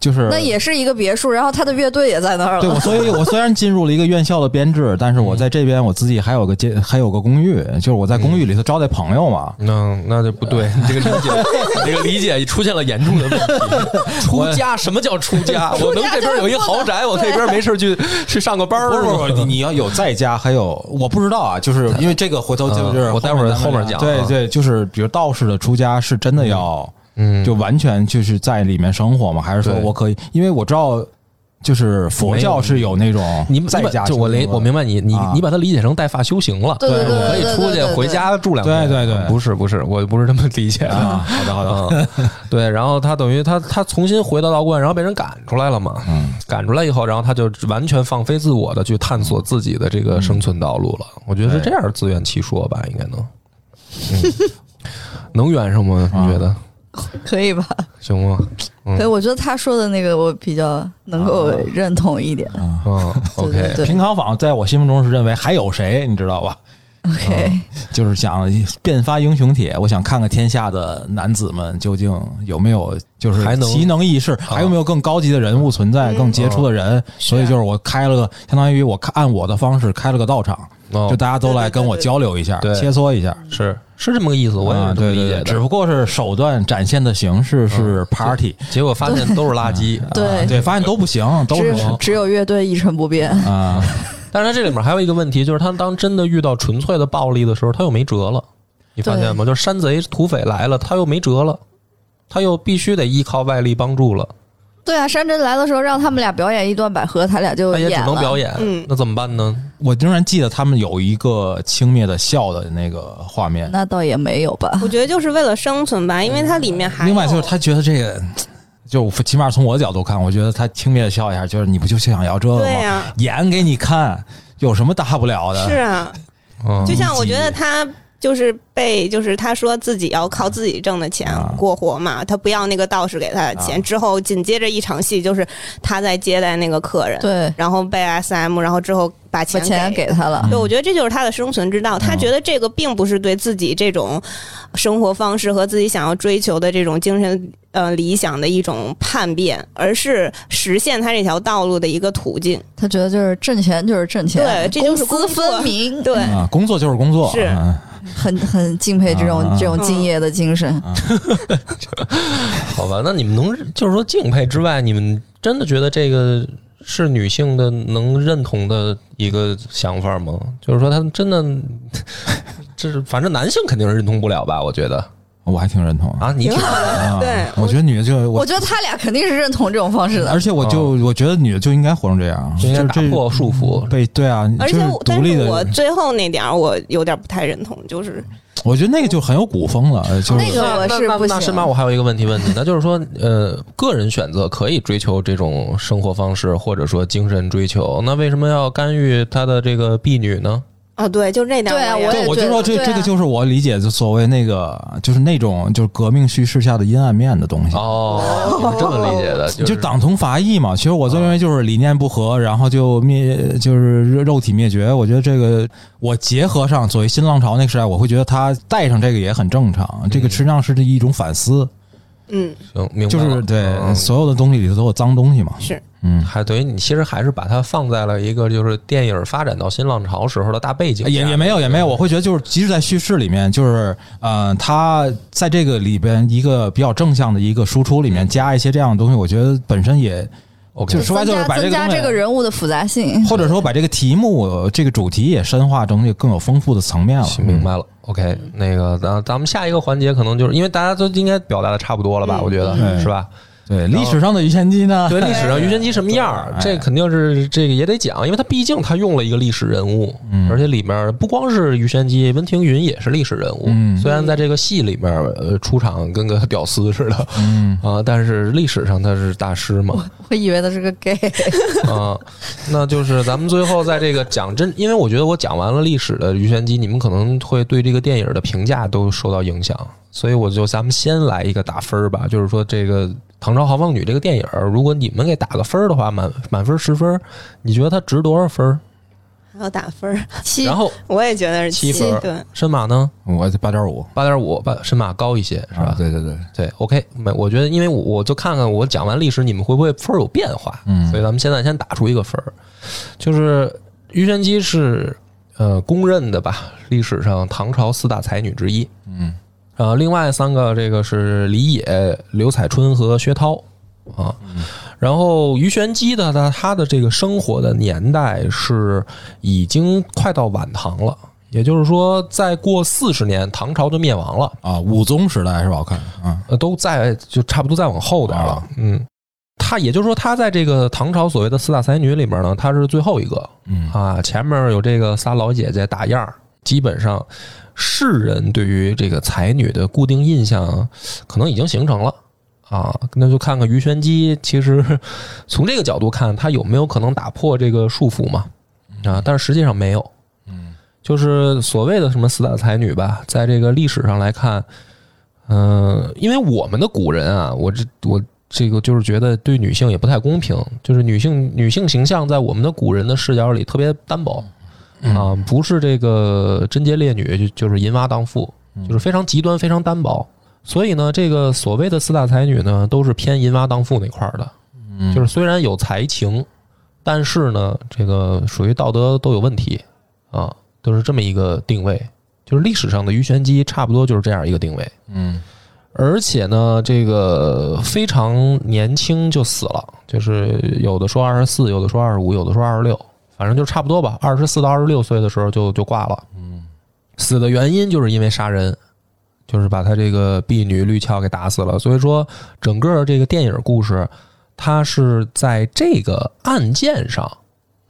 就是那也是一个别墅，然后他的乐队也在那儿了。对，我所以我虽然进入了一个院校的编制，但是我在这边我自己还有个还有个公寓，就是我在公寓里头招待朋友嘛。嗯，那就不对，你这个理解，你这个理解出现了严重的问题。出家什么叫出家？我能这边有一豪宅，我那边没事去去上个班儿。不是，你要有在家，还有我不知道啊，就是因为这个回头就是、嗯、我待会儿后面讲。对对，就是比如道士的出家是真的要。嗯嗯，就完全就是在里面生活嘛？还是说我可以？因为我知道就是佛教是有那种你在家，就我理我明白你你、啊、你把它理解成带发修行了，对对对，我可以出去回家住两天，对对对，不是不是，我不是这么理解的。啊、好的好的、嗯，对，然后他等于他他重新回到道观，然后被人赶出来了嘛，嗯，赶出来以后，然后他就完全放飞自我的去探索自己的这个生存道路了。嗯、我觉得是这样自圆其说吧，应该能，嗯、能圆上吗？你觉得？啊可以吧？行吗？嗯、对，我觉得他说的那个我比较能够认同一点。啊、嗯 ，OK。平康坊在我心目中是认为还有谁，你知道吧 ？OK，、嗯、就是想遍发英雄帖，我想看看天下的男子们究竟有没有就是奇能异事， 还, 还有没有更高级的人物存在，嗯、更杰出的人、嗯。所以就是我开了个，相当于我按我的方式开了个道场。哦、就大家都来跟我交流一下，对对对对切磋一下，是是这么个意思，我也是这么理解的、嗯对对对。只不过是手段展现的形式是 party，、嗯、结果发现都是垃圾，对、啊、对，发现都不行，都是只有只有乐队一成不变啊。但是它这里面还有一个问题，就是他当真的遇到纯粹的暴力的时候，他又没辙了，你发现吗？就是山贼、土匪来了，他又没辙了，他又必须得依靠外力帮助了。对啊，山珍来的时候让他们俩表演一段百合，他俩就演了，他也只能表演、嗯，那怎么办呢？我仍然记得他们有一个轻蔑的笑的那个画面，那倒也没有吧。我觉得就是为了生存吧，因为它里面还有、嗯、另外就是他觉得这个，就起码从我的角度看，我觉得他轻蔑的笑一下，就是你不就想要这个吗？对啊、演给你看，有什么大不了的？是啊，嗯、就像我觉得他。就是被，就是他说自己要靠自己挣的钱过活嘛，他不要那个道士给他的钱。之后紧接着一场戏就是他在接待那个客人，对，然后被 S M， 然后之后把钱 给, 钱给他了。对，我觉得这就是他的生存之道。他觉得这个并不是对自己这种生活方式和自己想要追求的这种精神呃理想的一种叛变，而是实现他这条道路的一个途径。他觉得就是挣钱就是挣钱，对，这就是公私分明，对、啊，工作就是工作，是。嗯很很敬佩这种、啊、这种敬业的精神、啊啊、好吧，那你们能就是说敬佩之外，你们真的觉得这个是女性的能认同的一个想法吗？就是说她真的这是，反正男性肯定是认同不了吧，我觉得我还挺认同啊，你挺好的，对，我觉得女的就 我, 我觉得他俩肯定是认同这种方式的，而且我就、嗯、我觉得女的就应该活成这样，应该打破束缚，对对啊，而且独立的。但是我最后那点我有点不太认同，就是我觉得那个就很有古风了，就是那个我是不行。那深妈，我还有一个问题问你，那就是说，呃，个人选择可以追求这种生活方式，或者说精神追求，那为什么要干预她的这个婢女呢？啊、哦，对，就这点。对、啊，我对我就说这、啊、这个就是我理解的所谓那个，就是那种就是革命叙事下的阴暗面的东西。哦，我这么理解的，就是、就党同伐异嘛。其实我认为就是理念不合，然后就灭，就是肉体灭绝。我觉得这个我结合上作为新浪潮那个时代，我会觉得他带上这个也很正常。这个实际上是一种反思。嗯，明白。就是对、嗯、所有的东西里头都有脏东西嘛。是。嗯，还等于你其实还是把它放在了一个就是电影发展到新浪潮时候的大背景，也也没有也没有，我会觉得就是即使在叙事里面，就是呃，它在这个里边一个比较正向的一个输出里面加一些这样的东西，我觉得本身也。Okay, 就是说白就是把这个增加这个人物的复杂性，或者说把这个题目、这个主题也深化成更有丰富的层面了。明白了 ，OK， 那个咱咱们下一个环节可能就是因为大家都应该表达的差不多了吧？嗯、我觉得、嗯、是吧？对，历史上的鱼玄机呢？对，历史上鱼玄机什么样？这肯定是这个也得讲，因为他毕竟他用了一个历史人物，嗯、而且里面不光是鱼玄机，温庭筠也是历史人物。嗯、虽然在这个戏里面、呃、出场跟个屌丝似的，嗯啊，但是历史上他是大师嘛。我, 我以为他是个 gay 啊，那就是咱们最后在这个讲真，因为我觉得我讲完了历史的鱼玄机，你们可能会对这个电影的评价都受到影响，所以我就咱们先来一个打分吧，就是说这个。唐朝豪放女这个电影，如果你们给打个分的话，满满分十分，你觉得它值多少分？还要打分七，然后我也觉得是七分。对，深马呢？我八点五，八点五，八深马高一些是吧、啊？对对对对 ，OK， 我觉得因为我我就看看我讲完历史你们会不会分有变化，嗯，所以咱们现在先打出一个分，就是鱼玄机是呃公认的吧，历史上唐朝四大才女之一，嗯。呃，另外三个这个是李野、刘彩春和薛涛啊。然后鱼玄机的呢，他的这个生活的年代是已经快到晚唐了，也就是说再过四十年唐朝就灭亡了啊。武宗时代是吧？我看啊、呃，都在就差不多再往后点了、啊。嗯，他也就是说，他在这个唐朝所谓的四大才女里面呢，他是最后一个。嗯啊，前面有这个仨老姐姐打样，基本上世人对于这个才女的固定印象可能已经形成了啊。那就看看鱼玄机，其实从这个角度看，他有没有可能打破这个束缚嘛？啊，但是实际上没有。嗯，就是所谓的什么四大才女吧，在这个历史上来看，嗯、呃，因为我们的古人啊，我这我。这个就是觉得对女性也不太公平，就是女性女性形象在我们的古人的视角里特别单薄啊，不是这个贞洁烈女，就是淫娃荡妇，就是非常极端非常单薄。所以呢，这个所谓的四大才女呢，都是偏淫娃荡妇那块的，就是虽然有才情，但是呢，这个属于道德都有问题啊，都是这么一个定位。就是历史上的鱼玄机差不多就是这样一个定位，嗯。而且呢，这个非常年轻就死了，就是有的说二十四，有的说二十五，有的说二十六，反正就差不多吧。二十四到二十六岁的时候就就挂了。嗯，死的原因就是因为杀人，就是把他这个婢女绿俏给打死了。所以说，整个这个电影故事，它是在这个案件上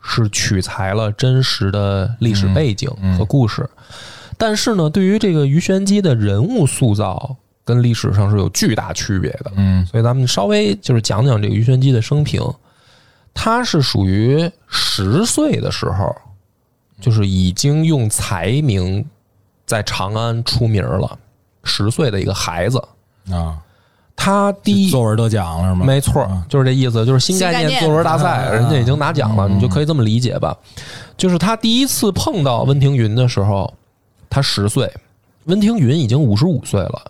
是取材了真实的历史背景和故事，嗯嗯、但是呢，对于这个鱼玄机的人物塑造。跟历史上是有巨大区别的，嗯，所以咱们稍微就是讲讲这个鱼玄机的生平。他是属于十岁的时候，就是已经用才名在长安出名了，十岁的一个孩子啊。他第一作文得奖了是吗？没错，就是这意思，就是新概念作文大赛，人家已经拿奖了，你就可以这么理解吧。就是他第一次碰到温庭筠的时候，他十岁，温庭筠已经五十五岁了。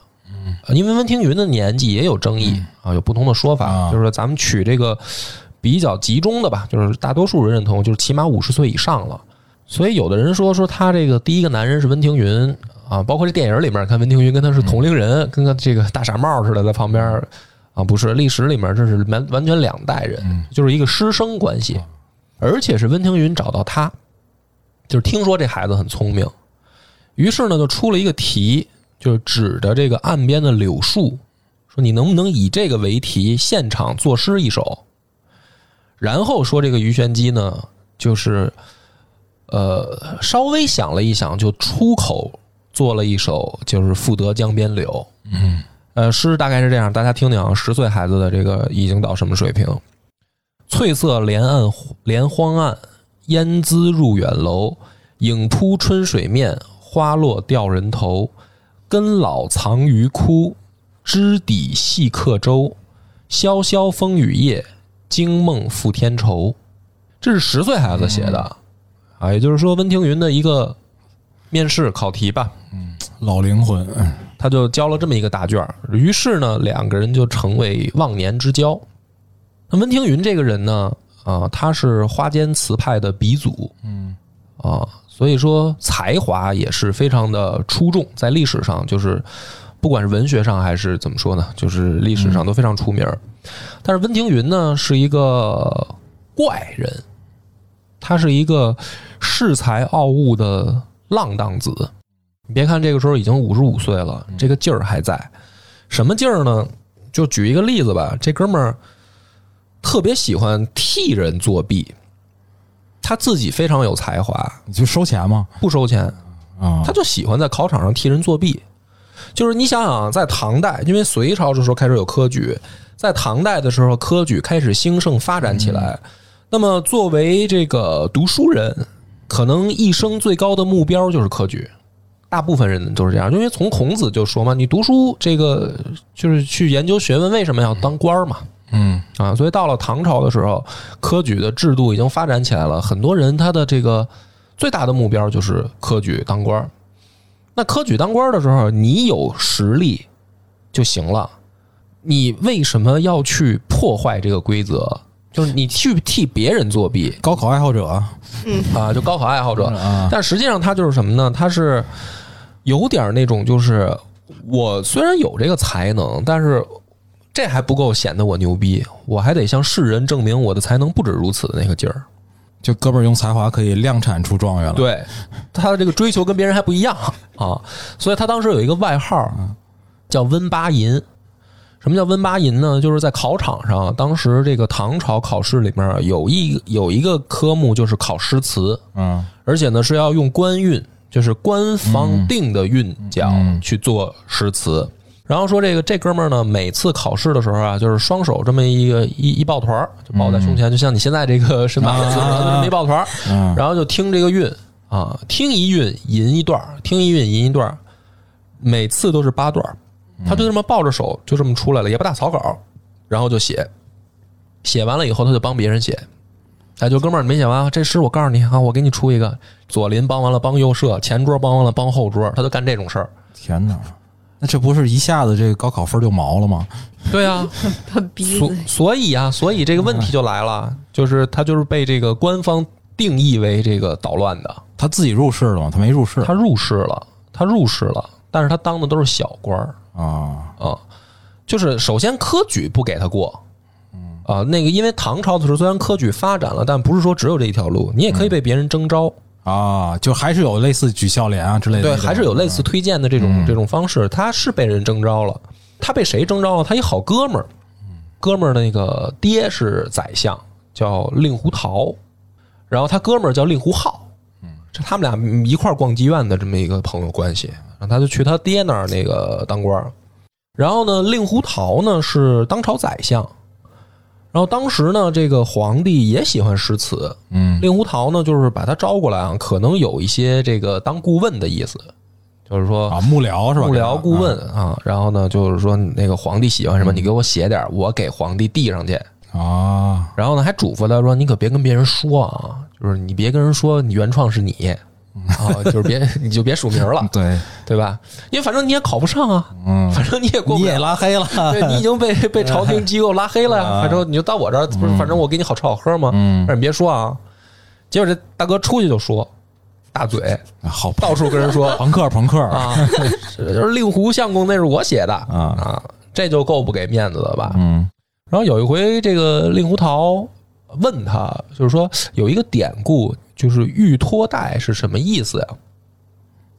因为温庭筠的年纪也有争议啊，有不同的说法，就是咱们取这个比较集中的吧，就是大多数人认同，就是起码五十岁以上了。所以有的人说说他这个第一个男人是温庭筠啊，包括这电影里面看温庭筠跟他是同龄人，跟个这个大傻帽似的在旁边啊，不是历史里面这是完完全两代人，就是一个师生关系，而且是温庭筠找到他，就是听说这孩子很聪明，于是呢就出了一个题。就是指着这个岸边的柳树，说你能不能以这个为题，现场作诗一首。然后说这个鱼玄机呢，就是呃稍微想了一想，就出口做了一首，就是《赋得江边柳》。嗯，呃，诗大概是这样，大家听听啊，十岁孩子的这个已经到什么水平？翠色连岸连荒岸，烟姿入远楼。影扑春水面，花落掉人头。根老藏鱼窟，枝底系客舟。潇潇风雨夜，惊梦复天愁。这是十岁孩子写的、嗯、啊，也就是说温庭筠的一个面试考题吧。嗯，老灵魂，他就交了这么一个大卷。于是呢，两个人就成为忘年之交。那温庭筠这个人呢，啊，他是花间词派的鼻祖。嗯，啊。所以说才华也是非常的出众，在历史上就是不管是文学上还是怎么说呢，就是历史上都非常出名。但是温庭筠呢是一个怪人，他是一个恃才傲物的浪荡子。你别看这个时候已经五十五岁了，这个劲儿还在。什么劲儿呢？就举一个例子吧，这哥们儿特别喜欢替人作弊。他自己非常有才华，你就收钱吗？不收钱啊，他就喜欢在考场上替人作弊。就是你想想，在唐代，因为隋朝的时候开始有科举，在唐代的时候科举开始兴盛发展起来。那么作为这个读书人，可能一生最高的目标就是科举。大部分人都是这样，因为从孔子就说嘛，你读书这个就是去研究学问，为什么要当官嘛？嗯啊，所以到了唐朝的时候，科举的制度已经发展起来了。很多人他的这个最大的目标就是科举当官。那科举当官的时候，你有实力就行了，你为什么要去破坏这个规则？就是你去替别人作弊，高考爱好者啊，就高考爱好者。但实际上他就是什么呢？他是有点那种，就是我虽然有这个才能，但是。这还不够显得我牛逼，我还得向世人证明我的才能不止如此的那个劲儿。就哥们儿用才华可以量产出状元了。对，他的这个追求跟别人还不一样啊，所以他当时有一个外号叫温八银，什么叫温巴吟呢？就是在考场上，当时这个唐朝考试里面有一有一个科目就是考诗词，嗯，而且呢是要用官韵，就是官方定的韵脚去做诗词。嗯嗯、然后说这个这哥们儿呢，每次考试的时候啊，就是双手这么一个一一抱团就抱在胸前，嗯、就像你现在这个身板姿势，没抱团、嗯、然后就听这个韵啊，听一韵吟一段，听一韵吟一段，每次都是八段。他就这么抱着手就这么出来了，也不打草稿，然后就写，写完了以后他就帮别人写，哎，就哥们儿没写完，这诗我告诉你啊，我给你出一个，左邻帮完了帮右舍，前桌帮完了帮后桌，他就干这种事儿。天哪，那这不是一下子这个高考分就毛了吗？对啊，所所以啊，所以这个问题就来了，就是他就是被这个官方定义为这个捣乱的。他自己入仕了吗？他没入仕，他入仕了，他入仕了，但是他当的都是小官儿。啊啊，就是首先科举不给他过，啊，那个因为唐朝的时候虽然科举发展了，但不是说只有这一条路，你也可以被别人征召、嗯、啊，就还是有类似举孝廉啊之类的，对，还是有类似推荐的这种、嗯、这种方式，他是被人征召了，他被谁征召了？他一好哥们儿，哥们儿那个爹是宰相，叫令狐桃，然后他哥们儿叫令狐浩。这他们俩一块逛妓院的这么一个朋友关系，然后他就去他爹那儿那个当官。然后呢，令狐桃呢是当朝宰相，然后当时呢这个皇帝也喜欢诗词，嗯，令狐桃呢就是把他招过来啊，可能有一些这个当顾问的意思，就是说啊幕僚是吧？幕僚顾问啊，然后呢就是说那个皇帝喜欢什么，你给我写点，我给皇帝递上去。啊，然后呢，还嘱咐他说：“你可别跟别人说啊，就是你别跟人说你原创是你啊，就是别你就别署名了，对对吧？因为反正你也考不上啊，嗯，反正你也过不了，你也拉黑了，对你已经被被朝廷机构拉黑了呀、啊。反正你就到我这儿，不是，反正我给你好吃好喝嘛，嗯，但你别说啊。结果这大哥出去就说，大嘴，好，到处跟人说朋克朋克啊，就是令狐相公那是我写的啊啊，这就够不给面子了吧？嗯。”然后有一回，这个令狐桃问他，就是说有一个典故，就是玉托带是什么意思呀？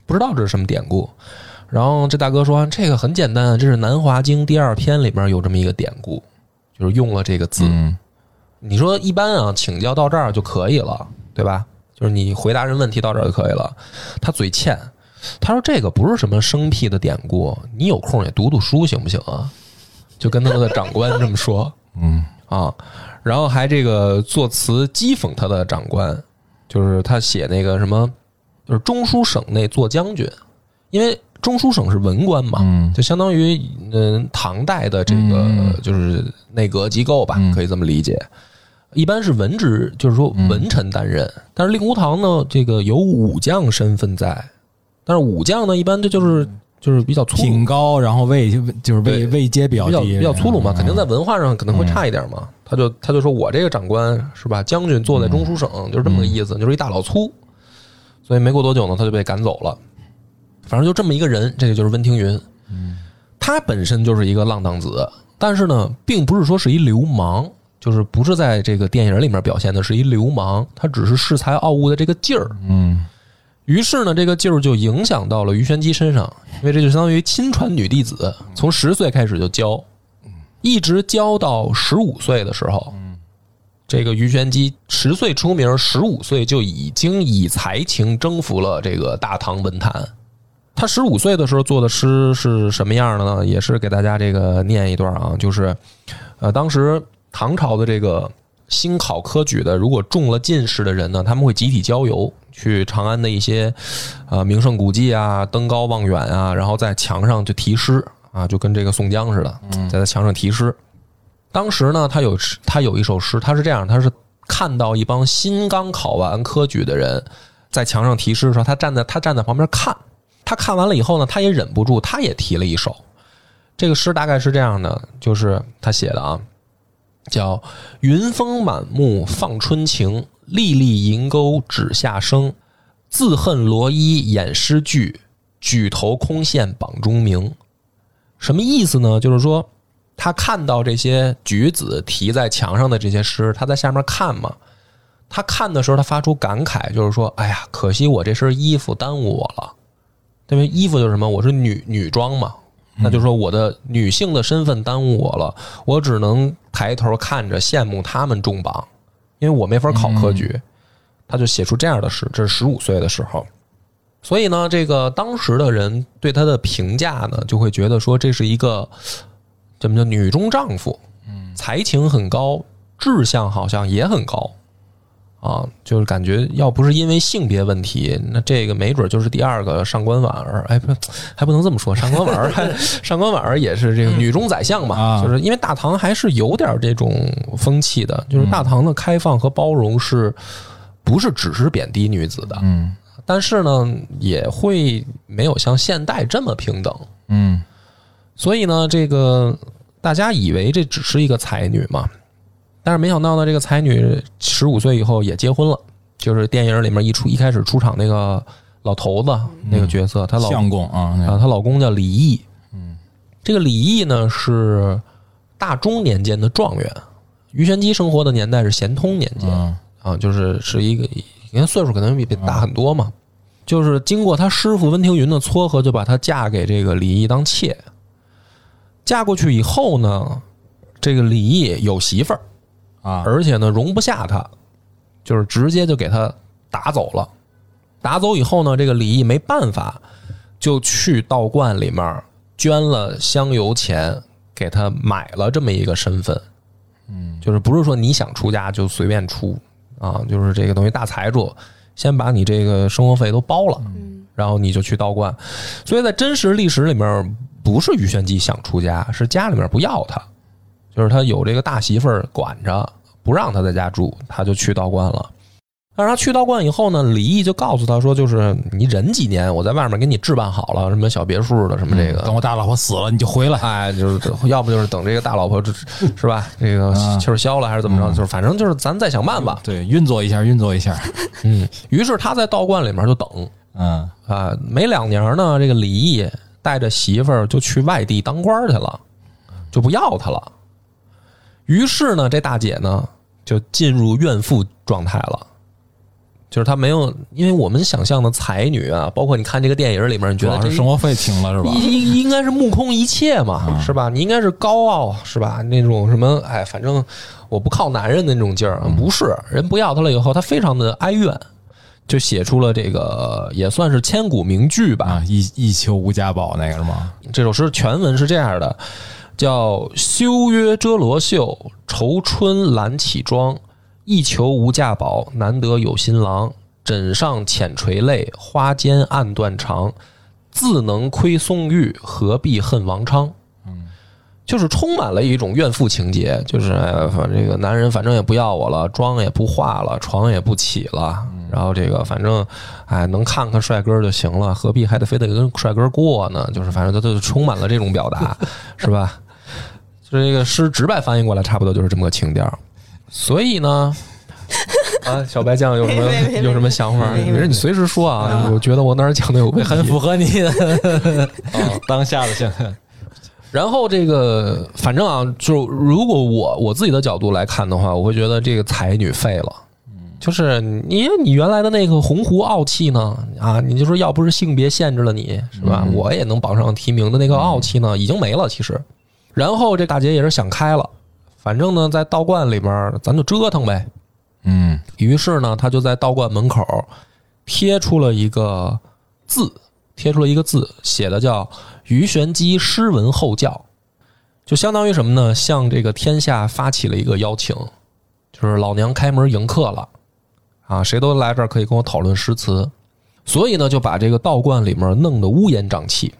不知道这是什么典故。然后这大哥说，这个很简单，这是《南华经》第二篇里边有这么一个典故，就是用了这个字。嗯、你说一般啊，请教到这儿就可以了，对吧？就是你回答人问题到这儿就可以了。他嘴欠，他说这个不是什么生僻的典故，你有空也读读书行不行啊？就跟他们的长官这么说，嗯啊，然后还这个作词讥讽他的长官，就是他写那个什么，就是中书省内做将军，因为中书省是文官嘛，嗯，就相当于嗯唐代的这个就是内阁机构吧，可以这么理解，一般是文职，就是说文臣担任，但是令狐堂呢，这个有武将身份在，但是武将呢，一般这就是。就是比较粗挺高，然后位就是位位阶比较低，比较粗鲁嘛，肯定在文化上可能会差一点嘛。嗯、他就他就说我这个长官是吧，将军坐在中书省，嗯、就是这么个意思，就是一大老粗。所以没过多久呢，他就被赶走了。反正就这么一个人，这个就是温庭筠。嗯，他本身就是一个浪荡子，但是呢，并不是说是一流氓，就是不是在这个电影里面表现的是一流氓，他只是恃才傲物的这个劲儿。嗯。于是呢，这个劲儿就影响到了鱼玄机身上，因为这就相当于亲传女弟子，从十岁开始就教，一直教到十五岁的时候，这个鱼玄机十岁出名，十五岁就已经以才情征服了这个大唐文坛。他十五岁的时候做的诗是什么样的呢？也是给大家这个念一段啊，就是，呃，当时唐朝的这个。新考科举的，如果中了进士的人呢，他们会集体郊游，去长安的一些，呃，名胜古迹啊，登高望远啊，然后在墙上就题诗啊，就跟这个宋江似的，在他墙上题诗。当时呢，他有他有一首诗，他是这样，他是看到一帮新刚考完科举的人在墙上题诗的时候，他站在他站在旁边看，他看完了以后呢，他也忍不住，他也提了一首。这个诗大概是这样的，就是他写的啊。叫云峰满目放春情，历历银钩指下生。自恨罗衣掩诗句，举头空羡榜中名。什么意思呢？就是说他看到这些举子题在墙上的这些诗，他在下面看嘛。他看的时候，他发出感慨，就是说：“哎呀，可惜我这身衣服耽误我了。”因为衣服就是什么？我是女女装嘛。那就是说我的女性的身份耽误我了，我只能抬头看着羡慕他们中榜，因为我没法考科举。嗯、他就写出这样的诗，这是十五岁的时候。所以呢，这个当时的人对他的评价呢，就会觉得说这是一个怎么叫女中丈夫，才情很高，志向好像也很高啊，就是感觉要不是因为性别问题，那这个没准就是第二个上官婉儿。哎，不，还不能这么说，上官婉儿还上官婉儿也是这个女中宰相嘛，嗯、就是因为大唐还是有点这种风气的，就是大唐的开放和包容是不是只是贬低女子的？嗯。但是呢，也会没有像现代这么平等，嗯，所以呢，这个大家以为这只是一个才女嘛，但是没想到呢，这个才女十五岁以后也结婚了，就是电影里面一出一开始出场那个老头子那个角色，嗯、他老相公啊，啊，他老公叫李毅，嗯，这个李毅呢是大中年间的状元，鱼玄机生活的年代是咸通年间、嗯、啊，就是是一个。你看岁数可能比大很多嘛，就是经过他师傅温庭筠的撮合，就把他嫁给这个李毅当妾。嫁过去以后呢，这个李毅有媳妇儿啊，而且呢容不下他，就是直接就给他打走了。打走以后呢，这个李毅没办法，就去道观里面捐了香油钱，给他买了这么一个身份。嗯，就是不是说你想出家就随便出。啊，就是这个东西大财主先把你这个生活费都包了，然后你就去道观。所以在真实历史里面，不是鱼玄机想出家，是家里面不要他，就是他有这个大媳妇儿管着，不让他在家住，他就去道观了。但是他去道观以后呢，李毅就告诉他说，就是你忍几年，我在外面给你置办好了，什么小别墅的，什么这个、嗯、等我大老婆死了你就回来，哎，就是要不就是等这个大老婆是吧，这个气儿消了还是怎么着，就是反正就是咱再想办法，对，运作一下运作一下。嗯，于是他在道观里面就等，嗯啊，没两年呢，这个李毅带着媳妇儿就去外地当官去了，就不要他了。于是呢，这大姐呢就进入怨妇状态了。就是他没有，因为我们想象的才女啊，包括你看这个电影里面，你觉得这生活费停了是吧？应应该是目空一切嘛，嗯、是吧？你应该是高傲是吧？那种什么，哎，反正我不靠男人的那种劲儿，不是人不要他了以后，他非常的哀怨，就写出了这个也算是千古名句吧，啊、一一求无价宝那个是吗？这首诗全文是这样的，叫羞约遮罗袖，愁春懒起妆。一求无价宝，难得有新郎。枕上浅垂泪，花间暗断肠。自能窥宋玉，何必恨王昌？嗯，就是充满了一种怨妇情节，就是、哎、反正这个男人反正也不要我了，妆也不化了，床也不起了，然后这个反正哎能看看帅哥就行了，何必还得非得跟帅哥过呢？就是反正他就充满了这种表达，是吧？就是这个诗直白翻译过来，差不多就是这么个情调。所以呢，啊，小白酱有什么有什么想法？没事，你随时说啊。我觉得我哪儿讲的有问题，很符合你的当下的现在。然后这个，反正啊，就如果我我自己的角度来看的话，我会觉得这个才女废了。就是你你原来的那个鸿鹄傲气呢，啊，你就说要不是性别限制了你，是吧？嗯、我也能榜上提名的那个傲气呢，已经没了其实。然后这大姐也是想开了。反正呢，在道观里边，咱就折腾呗。嗯，于是呢，他就在道观门口贴出了一个字，贴出了一个字，写的叫“鱼玄机诗文后教”，就相当于什么呢？向这个天下发起了一个邀请，就是老娘开门迎客了啊，谁都来这儿可以跟我讨论诗词。所以呢，就把这个道观里面弄得乌烟瘴气。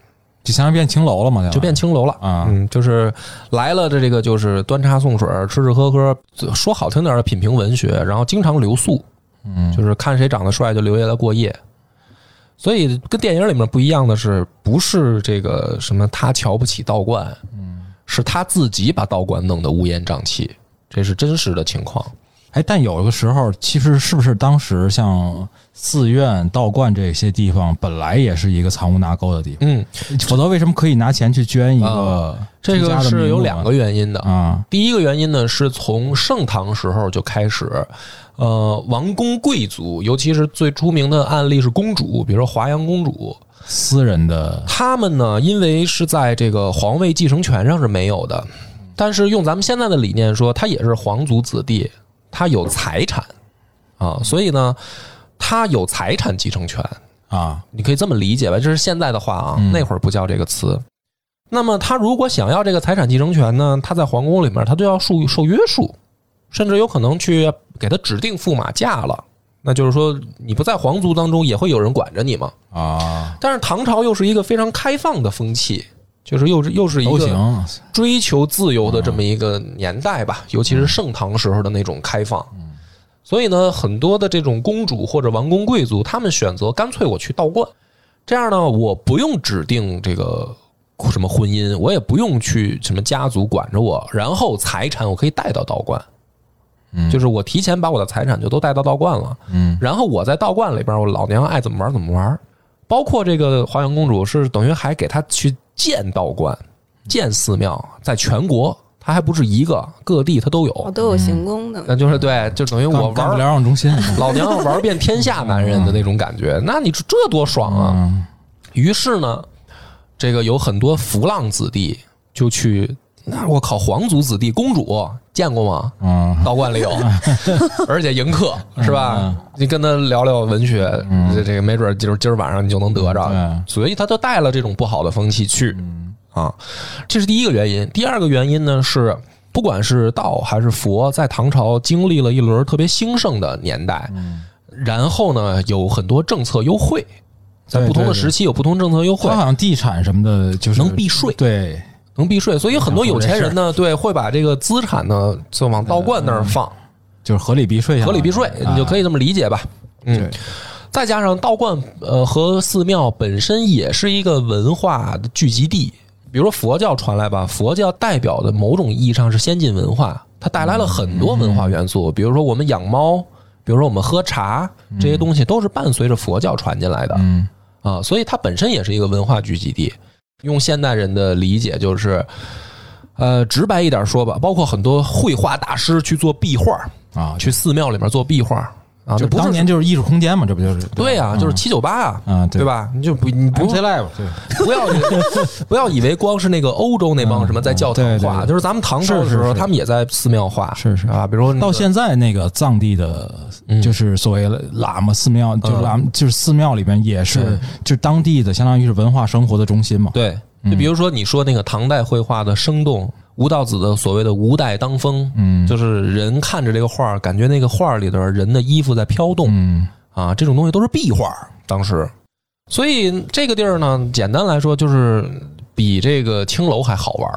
就相当于变青楼了嘛，就变青楼了啊！嗯，就是来了的这个就是端茶送水、吃吃喝喝，说好听点的品评文学，然后经常留宿，嗯，就是看谁长得帅就留下来过夜。所以跟电影里面不一样的是，不是这个什么他瞧不起道观，嗯，是他自己把道观弄得乌烟瘴气，这是真实的情况。哎，但有的时候，其实是不是当时像寺院、道观这些地方，本来也是一个藏污纳垢的地方？嗯，否则为什么可以拿钱去捐一个出家的名额、啊？这个是有两个原因的啊、嗯。第一个原因呢，是从盛唐时候就开始，呃，王公贵族，尤其是最出名的案例是公主，比如说华阳公主，私人的。他们呢，因为是在这个皇位继承权上是没有的，但是用咱们现在的理念说，他也是皇族子弟，他有财产啊，所以呢，他有财产继承权啊，你可以这么理解吧，这是现在的话啊，那会儿不叫这个词。那么他如果想要这个财产继承权呢，他在皇宫里面他就要受受约束，甚至有可能去给他指定驸马嫁了。那就是说你不在皇族当中也会有人管着你嘛。啊！但是唐朝又是一个非常开放的风气，就是又是又是一个追求自由的这么一个年代吧，尤其是盛唐时候的那种开放。所以呢，很多的这种公主或者王公贵族，他们选择干脆我去道观，这样呢，我不用指定这个什么婚姻，我也不用去什么家族管着我，然后财产我可以带到道观。就是我提前把我的财产就都带到道观了，嗯，然后我在道观里边，我老娘爱怎么玩怎么玩，包括这个华阳公主是等于还给她去建道观、建寺庙，在全国，她还不是一个，各地她都有，都有行宫的，那就是对，就等于我玩疗养中心，老娘要玩遍天下男人的那种感觉，那你这多爽啊！于是呢，这个有很多浮浪子弟就去。那我靠，皇族子弟公主见过吗？嗯，道观里有，而且迎客是吧？你跟他聊聊文学，这这个没准就是今儿晚上你就能得着。所以他就带了这种不好的风气去啊，这是第一个原因。第二个原因呢是，不管是道还是佛，在唐朝经历了一轮特别兴盛的年代，然后呢有很多政策优惠，在不同的时期有不同政策优惠，好像地产什么的，就是能避税，对。能避税，所以很多有钱人呢，对，会把这个资产呢就往道观那儿放，就是合理避税，合理避税，你就可以这么理解吧。嗯，再加上道观呃和寺庙本身也是一个文化的聚集地，比如说佛教传来吧，佛教代表的某种意义上是先进文化，它带来了很多文化元素，比如说我们养猫，比如说我们喝茶，这些东西都是伴随着佛教传进来的。嗯啊，所以它本身也是一个文化聚集地。用现代人的理解就是，呃，直白一点说吧，包括很多绘画大师去做壁画啊，去寺庙里面做壁画啊，这当年就是艺术空间嘛，这不就是？对啊，就是七九八啊，嗯、对吧？你就不你不用 live， 不要不要以为光是那个欧洲那帮什么在教堂画，嗯嗯、对对对就是咱们唐朝的时候，是是是他们也在寺庙画，是是啊，比如说、那个、到现在那个藏地的，就是所谓喇嘛寺庙，嗯、就是喇嘛就是寺庙里边也是，嗯、就是当地的相当于是文化生活的中心嘛。对，就比如说你说那个唐代绘画的生动。吴道子的所谓的无代当风，嗯，就是人看着这个画，感觉那个画里的人的衣服在飘动，嗯啊，这种东西都是壁画当时。所以这个地儿呢，简单来说就是比这个青楼还好玩，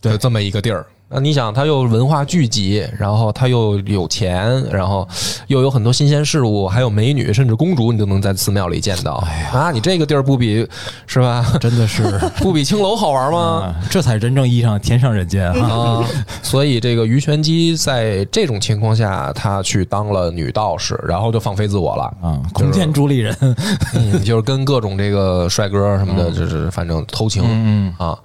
对，这么一个地儿。那你想，它又文化聚集，然后它又有钱，然后又有很多新鲜事物，还有美女，甚至公主，你都能在寺庙里见到。哎、啊，你这个地儿不比是吧？真的是不比青楼好玩吗、嗯？这才真正意义上天上人间啊！啊所以这个鱼玄机在这种情况下，他去当了女道士，然后就放飞自我了啊！空见主理人、嗯，就是跟各种这个帅哥什么的，嗯、就是反正偷情、嗯、啊。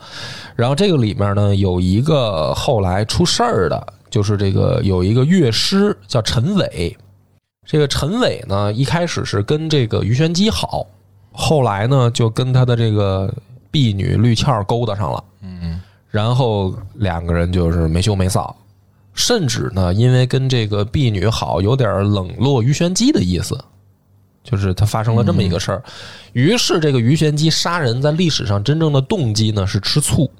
然后这个里面呢，有一个后。后来出事儿的就是这个有一个乐师叫陈伟，这个陈伟呢一开始是跟这个鱼玄机好，后来呢就跟他的这个婢女绿俏勾搭上了，嗯，然后两个人就是没羞没臊，甚至呢因为跟这个婢女好，有点冷落鱼玄机的意思，就是他发生了这么一个事儿。于是这个鱼玄机杀人在历史上真正的动机呢是吃醋，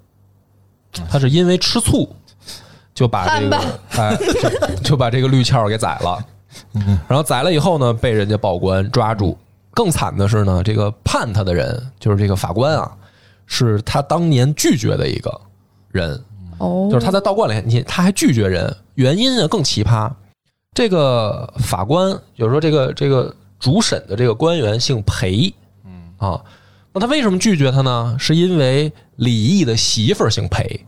他是因为吃醋。就把这个哎，就把这个绿鞘给宰了，然后宰了以后呢，被人家报官抓住。更惨的是呢，这个判他的人就是这个法官啊，是他当年拒绝的一个人。哦，就是他在道观里，你他还拒绝人，原因呢更奇葩。这个法官，有时候这个这个主审的这个官员姓裴，嗯啊，那他为什么拒绝他呢？是因为李毅的媳妇儿姓裴。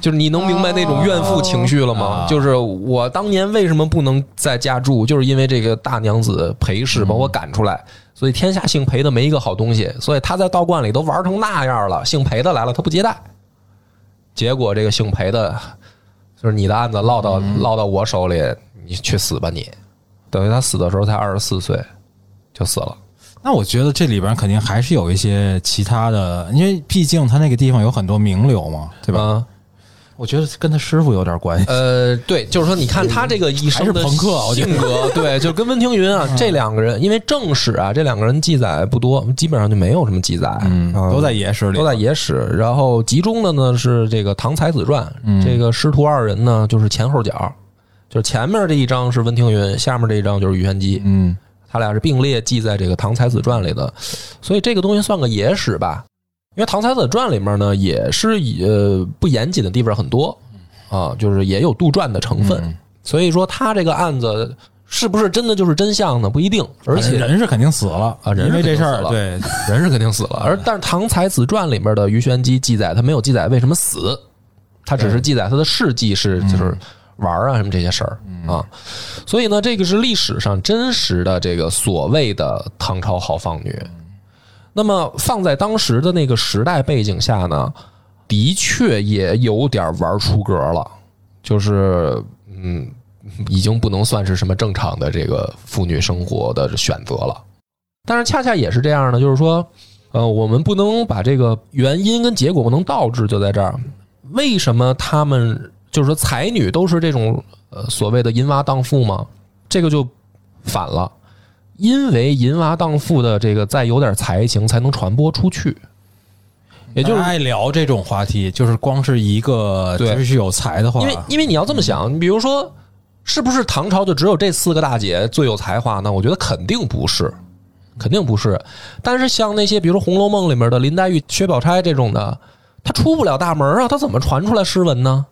就是你能明白那种怨妇情绪了吗？就是我当年为什么不能在家住，就是因为这个大娘子裴氏把我赶出来，所以天下姓裴的没一个好东西，所以他在道观里都玩成那样了，姓裴的来了他不接待，结果这个姓裴的就是你的案子落到落到我手里，你去死吧你，等于他死的时候才二十四岁就死了。那我觉得这里边肯定还是有一些其他的，因为毕竟他那个地方有很多名流嘛，对吧？嗯，我觉得跟他师傅有点关系。呃，对，就是说，你看他这个一生的性格，还是朋克，对，就跟温庭筠啊、嗯、这两个人，因为正史啊这两个人记载不多，基本上就没有什么记载，嗯，嗯都在野史里，都在野史。然后集中的呢是这个《唐才子传》，嗯，这个师徒二人呢就是前后脚，就是前面这一章是温庭筠，下面这一章就是鱼玄机，嗯，他俩是并列记在这个《唐才子传》里的，所以这个东西算个野史吧。因为《唐才子传》里面呢，也是呃不严谨的地方很多啊，就是也有杜撰的成分，嗯，所以说他这个案子是不是真的就是真相呢？不一定，而且人是肯定死了啊，人因为这事儿，对，人是肯定死了。而但是《唐才子传》里面的鱼玄机记载，他没有记载为什么死，他只是记载他的事迹是就是玩啊什么这些事儿啊，所以呢，这个是历史上真实的这个所谓的唐朝豪放女。那么放在当时的那个时代背景下呢，的确也有点玩出格了，就是嗯，已经不能算是什么正常的这个妇女生活的选择了。但是恰恰也是这样的，就是说，呃，我们不能把这个原因跟结果不能倒置，就在这儿。为什么他们就是说才女都是这种呃所谓的淫娃荡妇吗？这个就反了。因为淫娃荡妇的这个再有点才情才能传播出去，也就是爱聊这种话题，就是光是一个只是有才的话，因为因为你要这么想，比如说是不是唐朝就只有这四个大姐最有才华呢？我觉得肯定不是，肯定不是。但是像那些比如说《红楼梦》里面的林黛玉、薛宝钗这种的，她出不了大门啊，她怎么传出来诗文呢？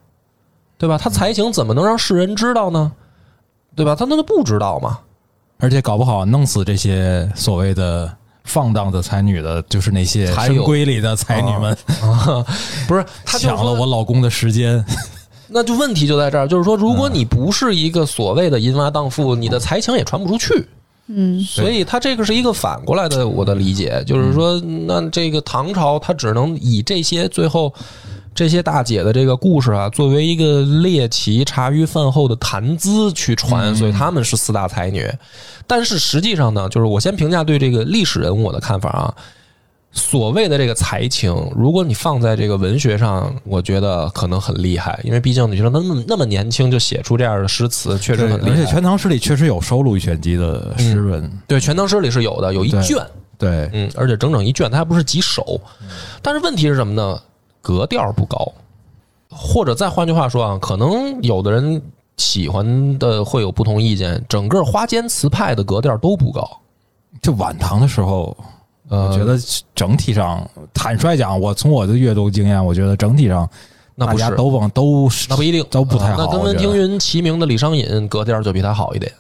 对吧？她才情怎么能让世人知道呢？对吧？她那都不知道嘛。而且搞不好弄死这些所谓的放荡的才女的，就是那些深闺里的才女们，啊啊，不是他抢了我老公的时间。那就问题就在这儿，就是说，如果你不是一个所谓的淫娃荡妇，你的才情也传不出去。嗯，所以他这个是一个反过来的，我的理解就是说，那这个唐朝他只能以这些最后这些大姐的这个故事啊，作为一个猎奇茶余饭后的谈资去传，所以他们是四大才女。但是实际上呢，就是我先评价对这个历史人物的看法啊。所谓的这个才情，如果你放在这个文学上，我觉得可能很厉害，因为毕竟你觉得那么那么年轻就写出这样的诗词，确实很厉害。而且《全唐诗》里确实有收录鱼玄机的诗文，嗯，对，《全唐诗》里是有的，有一卷，对，对，嗯，而且整整一卷，它还不是几首。但是问题是什么呢？格调不高，或者再换句话说啊，可能有的人喜欢的会有不同意见。整个花间词派的格调都不高。就晚唐的时候，呃，我觉得整体上，坦率讲，我从我的阅读经验，我觉得整体上，那不是大家都往都那不一定都不太好。呃、那跟温庭筠齐名的李商隐格调就比他好一点。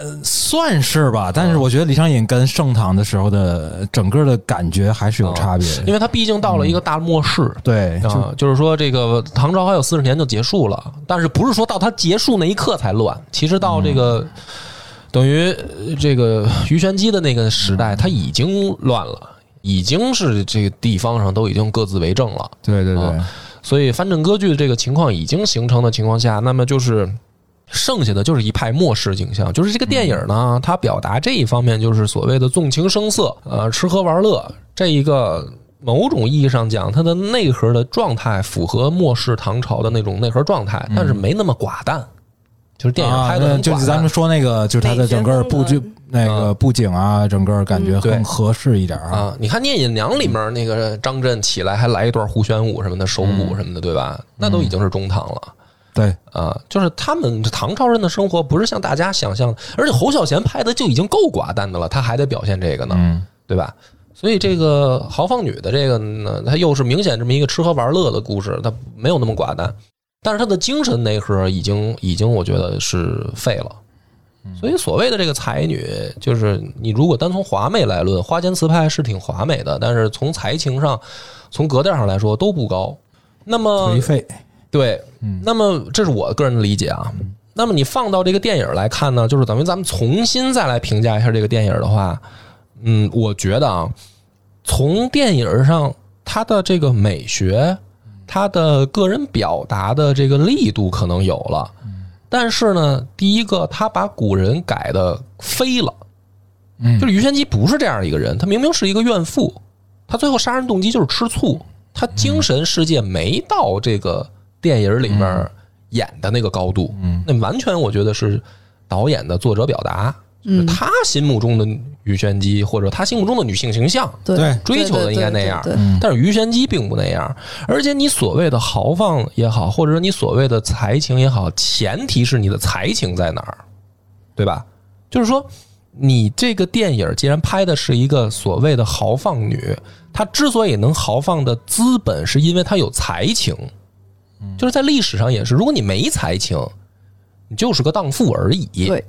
呃，算是吧，但是我觉得李商隐跟盛唐的时候的整个的感觉还是有差别，嗯，因为他毕竟到了一个大末世，嗯，对，就啊，就是说这个唐朝还有四十年就结束了，但是不是说到他结束那一刻才乱，其实到这个，嗯，等于这个鱼玄机的那个时代，他已经乱了，已经是这个地方上都已经各自为政了，对对对，啊，所以藩镇割据的这个情况已经形成的情况下，那么就是。剩下的就是一派末世景象，就是这个电影呢，它表达这一方面就是所谓的纵情声色，呃，吃喝玩乐这一个某种意义上讲，它的内核的状态符合末世唐朝的那种内核状态，但是没那么寡淡，就是电影拍的很寡淡，啊，就是咱们说那个，就是它的整个布局。那个布景啊，整个感觉更合适一点啊！嗯，啊你看《聂隐娘》里面那个张震起来还来一段胡旋舞什么的，手舞什么的，对吧？那都已经是中唐了。对啊，就是他们唐朝人的生活不是像大家想象的，而且侯孝贤拍的就已经够寡淡的了，他还得表现这个呢，嗯，对吧？所以这个豪放女的这个呢，它又是明显这么一个吃喝玩乐的故事，它没有那么寡淡，但是它的精神内核已经已经我觉得是废了。所以所谓的这个才女，就是你如果单从华美来论，花间词派是挺华美的，但是从才情上、从格调上来说都不高。那么颓废。对，那么这是我个人的理解啊。那么你放到这个电影来看呢，就是等于咱们重新再来评价一下这个电影的话，嗯，我觉得啊，从电影上它的这个美学，它的个人表达的这个力度可能有了，但是呢，第一个它把古人改的飞了，就是鱼玄机不是这样一个人，他明明是一个怨妇，他最后杀人动机就是吃醋，他精神世界没到这个电影里面演的那个高度，那完全我觉得是导演的作者表达，就是他心目中的鱼玄机或者他心目中的女性形象，对，追求的应该那样，但是鱼玄机并不那样。而且你所谓的豪放也好，或者说你所谓的才情也好，前提是你的才情在哪儿，对吧？就是说你这个电影既然拍的是一个所谓的豪放女，她之所以能豪放的资本是因为她有才情，就是在历史上也是，如果你没才情你就是个荡妇而已，对，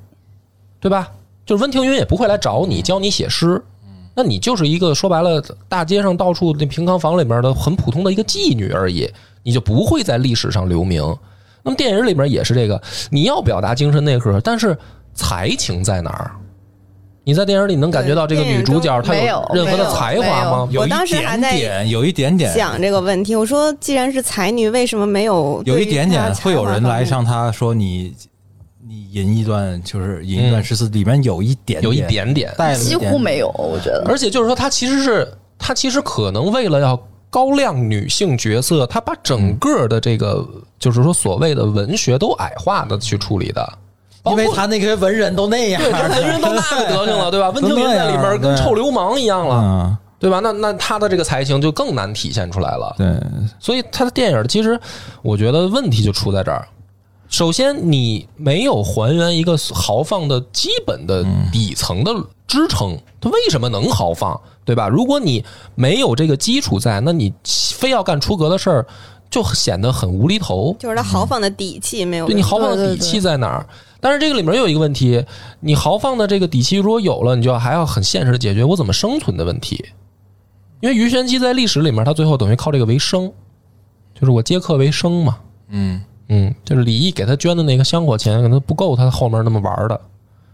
对吧？就是温庭筠也不会来找你教你写诗，那你就是一个说白了大街上到处那平康房里面的很普通的一个妓女而已，你就不会在历史上留名。那么电影里面也是这个，你要表达精神内核，但是才情在哪儿？你在电影里能感觉到这个女主角她有任何的才华吗？有一点点，有一点点想这个问题。我说，既然是才女，为什么没有？有一点点会有人来向她说你。你吟一段，就是吟一段诗词，里面有一点，有一点点，几乎没有，我觉得。而且就是说，他其实是他其实可能为了要高亮女性角色，他把整个的这个就是说所谓的文学都矮化的去处理的，因为他那些文人都那样，对，他文人都那个德行了，对吧？温庭筠在里边跟臭流氓一样了，对吧？那那他的这个才情就更难体现出来了。对，所以他的电影其实我觉得问题就出在这儿。首先你没有还原一个豪放的基本的底层的支撑，它为什么能豪放，对吧？如果你没有这个基础在，那你非要干出格的事儿，就显得很无厘头，就是他豪放的底气没有，对，你豪放的底气在哪儿？但是这个里面又有一个问题，你豪放的这个底气如果有了，你就还要很现实的解决我怎么生存的问题。因为鱼玄机在历史里面他最后等于靠这个为生，就是我接客为生嘛，嗯嗯，就是李毅给他捐的那个香火钱，可能不够他后面那么玩的，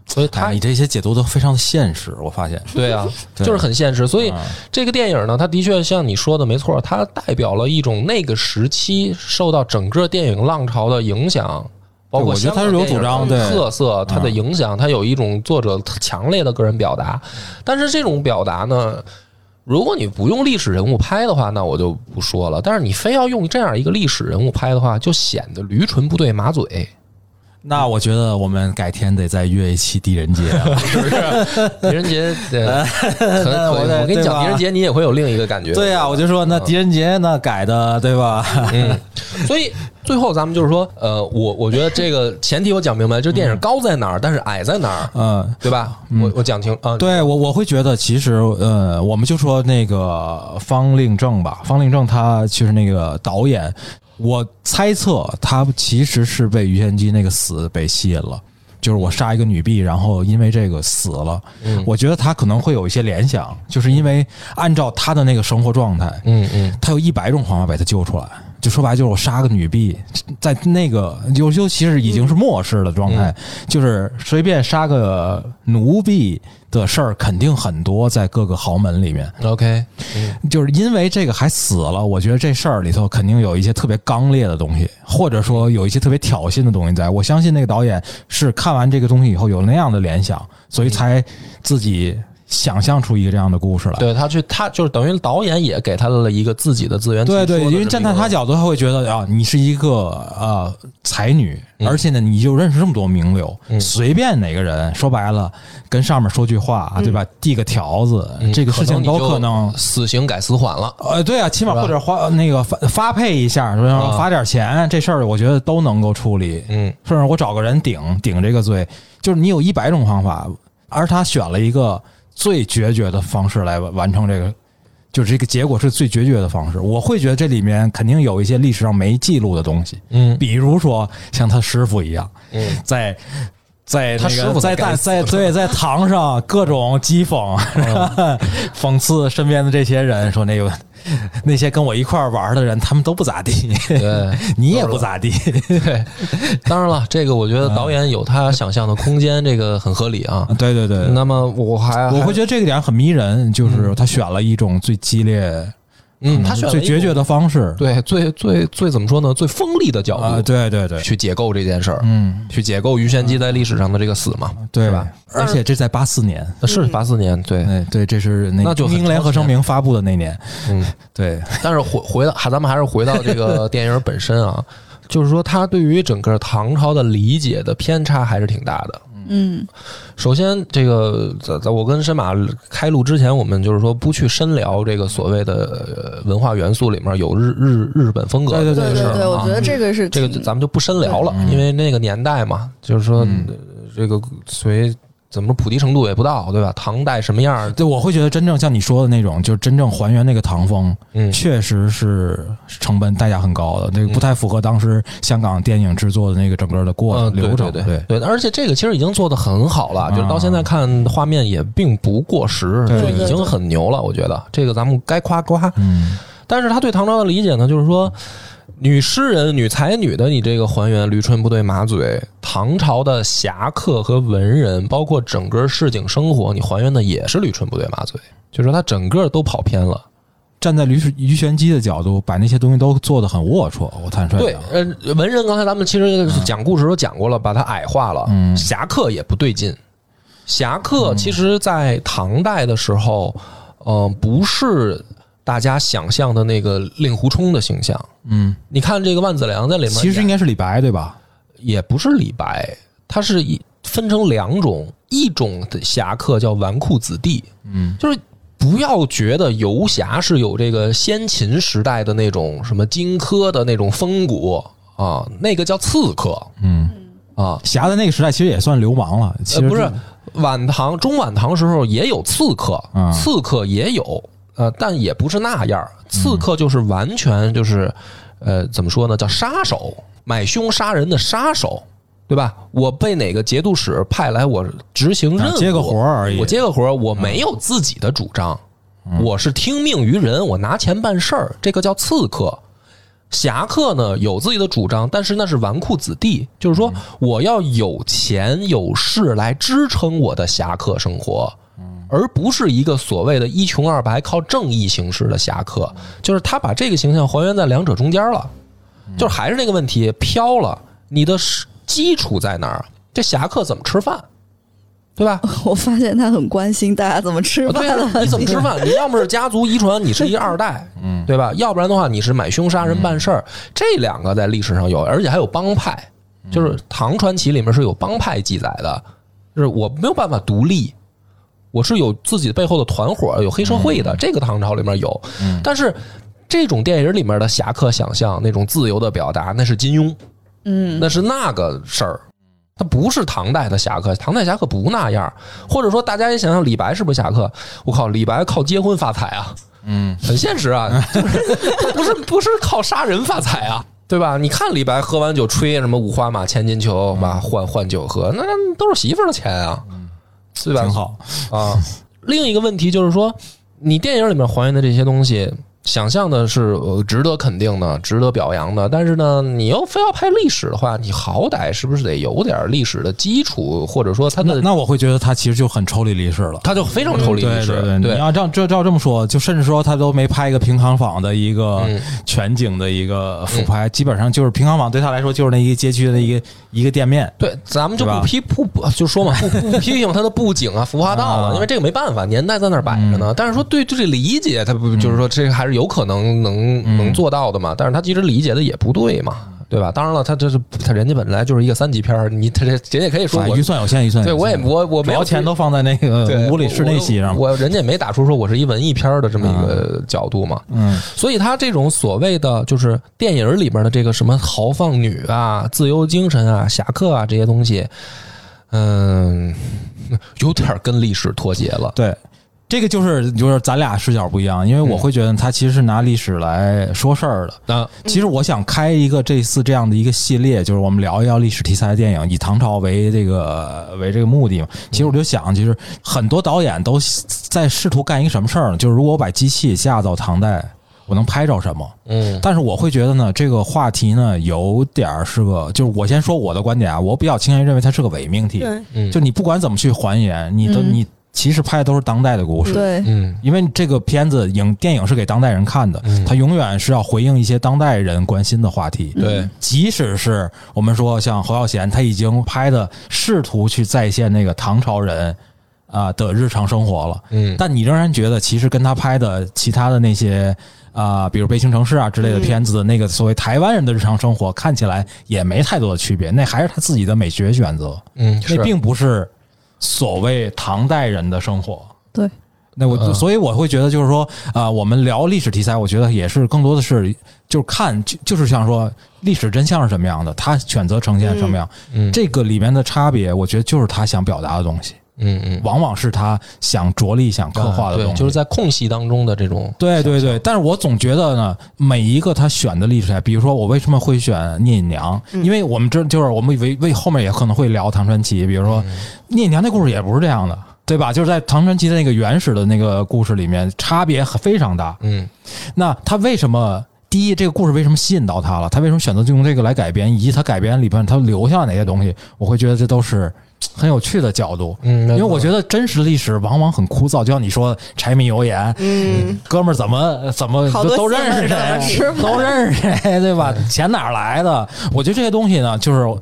所以他、哎、你这些解读都非常现实，我发现。对啊，就是很现实。所以这个电影呢，它的确像你说的没错，它代表了一种那个时期受到整个电影浪潮的影响，包括香港电影的特色，它的影响，它有一种作者强烈的个人表达。但是这种表达呢，如果你不用历史人物拍的话，那我就不说了。但是你非要用这样一个历史人物拍的话，就显得驴唇不对马嘴。那我觉得我们改天得再约一期狄仁杰了，是不是？狄仁杰，对，可能我跟你讲，狄仁杰你也会有另一个感觉。对啊，我就说那狄仁杰那改的，对吧？嗯，所以最后咱们就是说，呃，我我觉得这个前提我讲明白，这电影高在哪儿，但是矮在哪儿，嗯，对吧？我我讲清啊、嗯，对我我会觉得其实，呃，我们就说那个方令正吧，方令正他其实那个导演。我猜测他其实是被鱼玄机那个死被吸引了，就是我杀一个女婢，然后因为这个死了。嗯，我觉得他可能会有一些联想，就是因为按照他的那个生活状态，嗯嗯，他有一百种方法把他救出来。就说白了，就是我杀个女婢，在那个尤其是已经是末世的状态，嗯，就是随便杀个奴婢的事儿肯定很多，在各个豪门里面。OK，嗯，就是因为这个还死了，我觉得这事儿里头肯定有一些特别刚烈的东西，或者说有一些特别挑衅的东西在。我相信那个导演是看完这个东西以后有那样的联想，所以才自己想象出一个这样的故事来。对，他去他就是等于导演也给他了一个自己的资源。对对，因为站在他角度他会觉得啊，你是一个呃才女，而且呢你就认识这么多名流，嗯，随便哪个人说白了跟上面说句话，嗯，对吧，递个条子，嗯，这个事情都可能死刑改死缓了。呃对啊，起码或者花那个发发配一下，发点钱，这事儿我觉得都能够处理。嗯，甚至我找个人顶顶这个罪，就是你有一百种方法，而他选了一个最决绝的方式来完成这个，就是这个结果是最决绝的方式。我会觉得这里面肯定有一些历史上没记录的东西，嗯，比如说像他师傅一样，嗯，在在那个在在在对在堂上各种讥讽，嗯，讽刺身边的这些人，说那有那些跟我一块玩的人，他们都不咋地，对，你也不咋地。对，当然了，这个我觉得导演有他想象的空间，这个很合理啊。对对对。那么我还我会觉得这个点很迷人，就是他选了一种最激烈。嗯，他选最决绝的方式，对，最最最怎么说呢？最锋利的角度，啊、对对对，去解构这件事儿，嗯，去解构鱼玄机在历史上的这个死嘛，嗯、对吧？而且这在八四年，嗯、是八四年，对、哎、对，这是那个中英联合声明发布的那年，嗯，对。但是回回到，咱们还是回到这个电影本身啊，就是说他对于整个唐朝的理解的偏差还是挺大的。嗯，首先这个在我跟申马开录之前，我们就是说不去深聊这个所谓的文化元素里面有日日日本风格，对对对 对, 对, 对，我觉得这个是、嗯、这个咱们就不深聊了，因为那个年代嘛，就是说、嗯、这个随怎么说普及程度也不到，对吧？唐代什么样？对，我会觉得真正像你说的那种，就是真正还原那个唐风，嗯，确实是成本代价很高的，那、这个不太符合当时香港电影制作的那个整个的过程、嗯、流程。对对 对, 对, 对，而且这个其实已经做得很好了，嗯、就是到现在看画面也并不过时，嗯、就已经很牛了。我觉得这个咱们该夸夸。嗯，但是他对唐朝的理解呢，就是说。女诗人、女才女的，你这个还原，驴唇不对马嘴。唐朝的侠客和文人，包括整个市井生活，你还原的也是驴唇不对马嘴，就是说它整个都跑偏了。站在鱼玄机的角度，把那些东西都做得很龌龊。我坦率对，呃，文人刚才咱们其实讲故事都讲过了，把它矮化了。嗯，侠客也不对劲。侠客其实在唐代的时候，嗯、呃，不是。大家想象的那个令狐冲的形象，嗯，你看这个万梓良在里面，其实应该是李白对吧？也不是李白，他是分成两种，一种的侠客叫纨绔子弟，嗯，就是不要觉得游侠是有这个先秦时代的那种什么荆轲的那种风骨啊，那个叫刺客，嗯啊，侠在那个时代其实也算流氓了，其实、呃、不是晚唐中晚唐时候也有刺客，嗯、刺客也有。呃，但也不是那样，刺客就是完全就是，呃，怎么说呢？叫杀手，买凶杀人的杀手，对吧？我被哪个节度使派来，我执行任务，接个活而已。我接个活，我没有自己的主张，嗯、我是听命于人，我拿钱办事儿，这个叫刺客。侠客呢有自己的主张，但是那是纨绔子弟，就是说我要有钱有势来支撑我的侠客生活。而不是一个所谓的一穷二白靠正义行事的侠客，就是他把这个形象还原在两者中间了，就是还是那个问题，飘了，你的基础在哪儿？这侠客怎么吃饭？对吧？我发现他很关心大家怎么吃饭了、啊。你怎么吃饭？你要么是家族遗传，你是一二代，嗯，对吧？要不然的话，你是买凶杀人办事儿。这两个在历史上有，而且还有帮派，就是唐传奇里面是有帮派记载的，就是我没有办法独立。我是有自己背后的团伙，有黑社会的，这个唐朝里面有。但是这种电影里面的侠客想象，那种自由的表达，那是金庸，嗯，那是那个事儿，他不是唐代的侠客，唐代侠客不那样。或者说，大家也想想李白是不是侠客？我靠，李白靠结婚发财啊，嗯，很现实啊，就是、他不是不是靠杀人发财啊。对吧？你看李白喝完酒吹什么五花马千金裘，把换换酒喝，那都是媳妇的钱啊。对吧？挺好啊。另一个问题就是说，你电影里面还原的这些东西，想象的是值得肯定的、值得表扬的，但是呢，你又非要拍历史的话，你好歹是不是得有点历史的基础，或者说它的……那, 那我会觉得它其实就很抽离历史了，它就非常抽离历史。嗯、对对 对, 对，你要照照照这么说，就甚至说它都没拍一个平康坊的一个全景的一个俯拍、嗯，基本上就是平康坊对他来说就是那一个街区的一个一个店面。对，咱们就不批不就说嘛，不不批评它的布景啊、服化道啊，因为这个没办法，年代在那儿摆着呢。嗯、但是说对对这理解，它不就是说这还是。有可能能能做到的嘛？但是他其实理解的也不对嘛，对吧？当然了，他这是他人家本来就是一个三级片，你他这人也可以说我、啊、预算有限，预算有限对我也我我没有钱都放在那个屋里室内戏上，我人家也没打出说我是一文艺片的这么一个角度嘛。嗯，所以他这种所谓的就是电影里边的这个什么豪放女啊、自由精神啊、侠客啊这些东西，嗯，有点跟历史脱节了。对。这个就是就是咱俩视角不一样，因为我会觉得他其实是拿历史来说事儿的、嗯。其实我想开一个这次这样的一个系列，就是我们聊一聊历史题材的电影，以唐朝为这个为这个目的嘛。其实我就想，其实很多导演都在试图干一个什么事儿呢？就是如果我把机器架到唐代，我能拍着什么？嗯，但是我会觉得呢，这个话题呢有点是个，就是我先说我的观点啊，我比较倾向于认为它是个伪命题。嗯，就你不管怎么去还原，你的、嗯、你。其实拍的都是当代的故事，对，嗯，因为这个片子影电影是给当代人看的，嗯，它永远是要回应一些当代人关心的话题，对，嗯，即使是我们说像侯孝贤，他已经拍的试图去再现那个唐朝人啊、呃、的日常生活了，嗯，但你仍然觉得其实跟他拍的其他的那些啊、呃，比如《悲情城市》啊之类的片子的那个所谓台湾人的日常生活，嗯，看起来也没太多的区别，那还是他自己的美学选择，嗯，那并不是所谓唐代人的生活，对，那我、嗯、所以我会觉得就是说，啊、呃，我们聊历史题材，我觉得也是更多的是就是看就就是像说历史真相是什么样的，他选择呈现什么样，嗯，这个里面的差别，我觉得就是他想表达的东西，嗯嗯，往往是他想着力想刻画的东西，啊、对，就是在空隙当中的这种，对对对。但是我总觉得呢，每一个他选的历史，比如说我为什么会选聂隐娘，嗯，因为我们这就是我们为为后面也可能会聊唐传奇，比如说。嗯，聂隐娘那故事也不是这样的，对吧？就是在唐传奇的那个原始的那个故事里面，差别非常大。嗯，那他为什么第一这个故事为什么吸引到他了？他为什么选择用这个来改编？以及他改编里边他留下哪些东西？我会觉得这都是很有趣的角度。嗯，因为我觉得真实历史往往很枯燥，就像你说柴米油盐，嗯，哥们儿怎么怎么都认识谁，都认识谁，对吧？钱哪来的？我觉得这些东西呢，就是。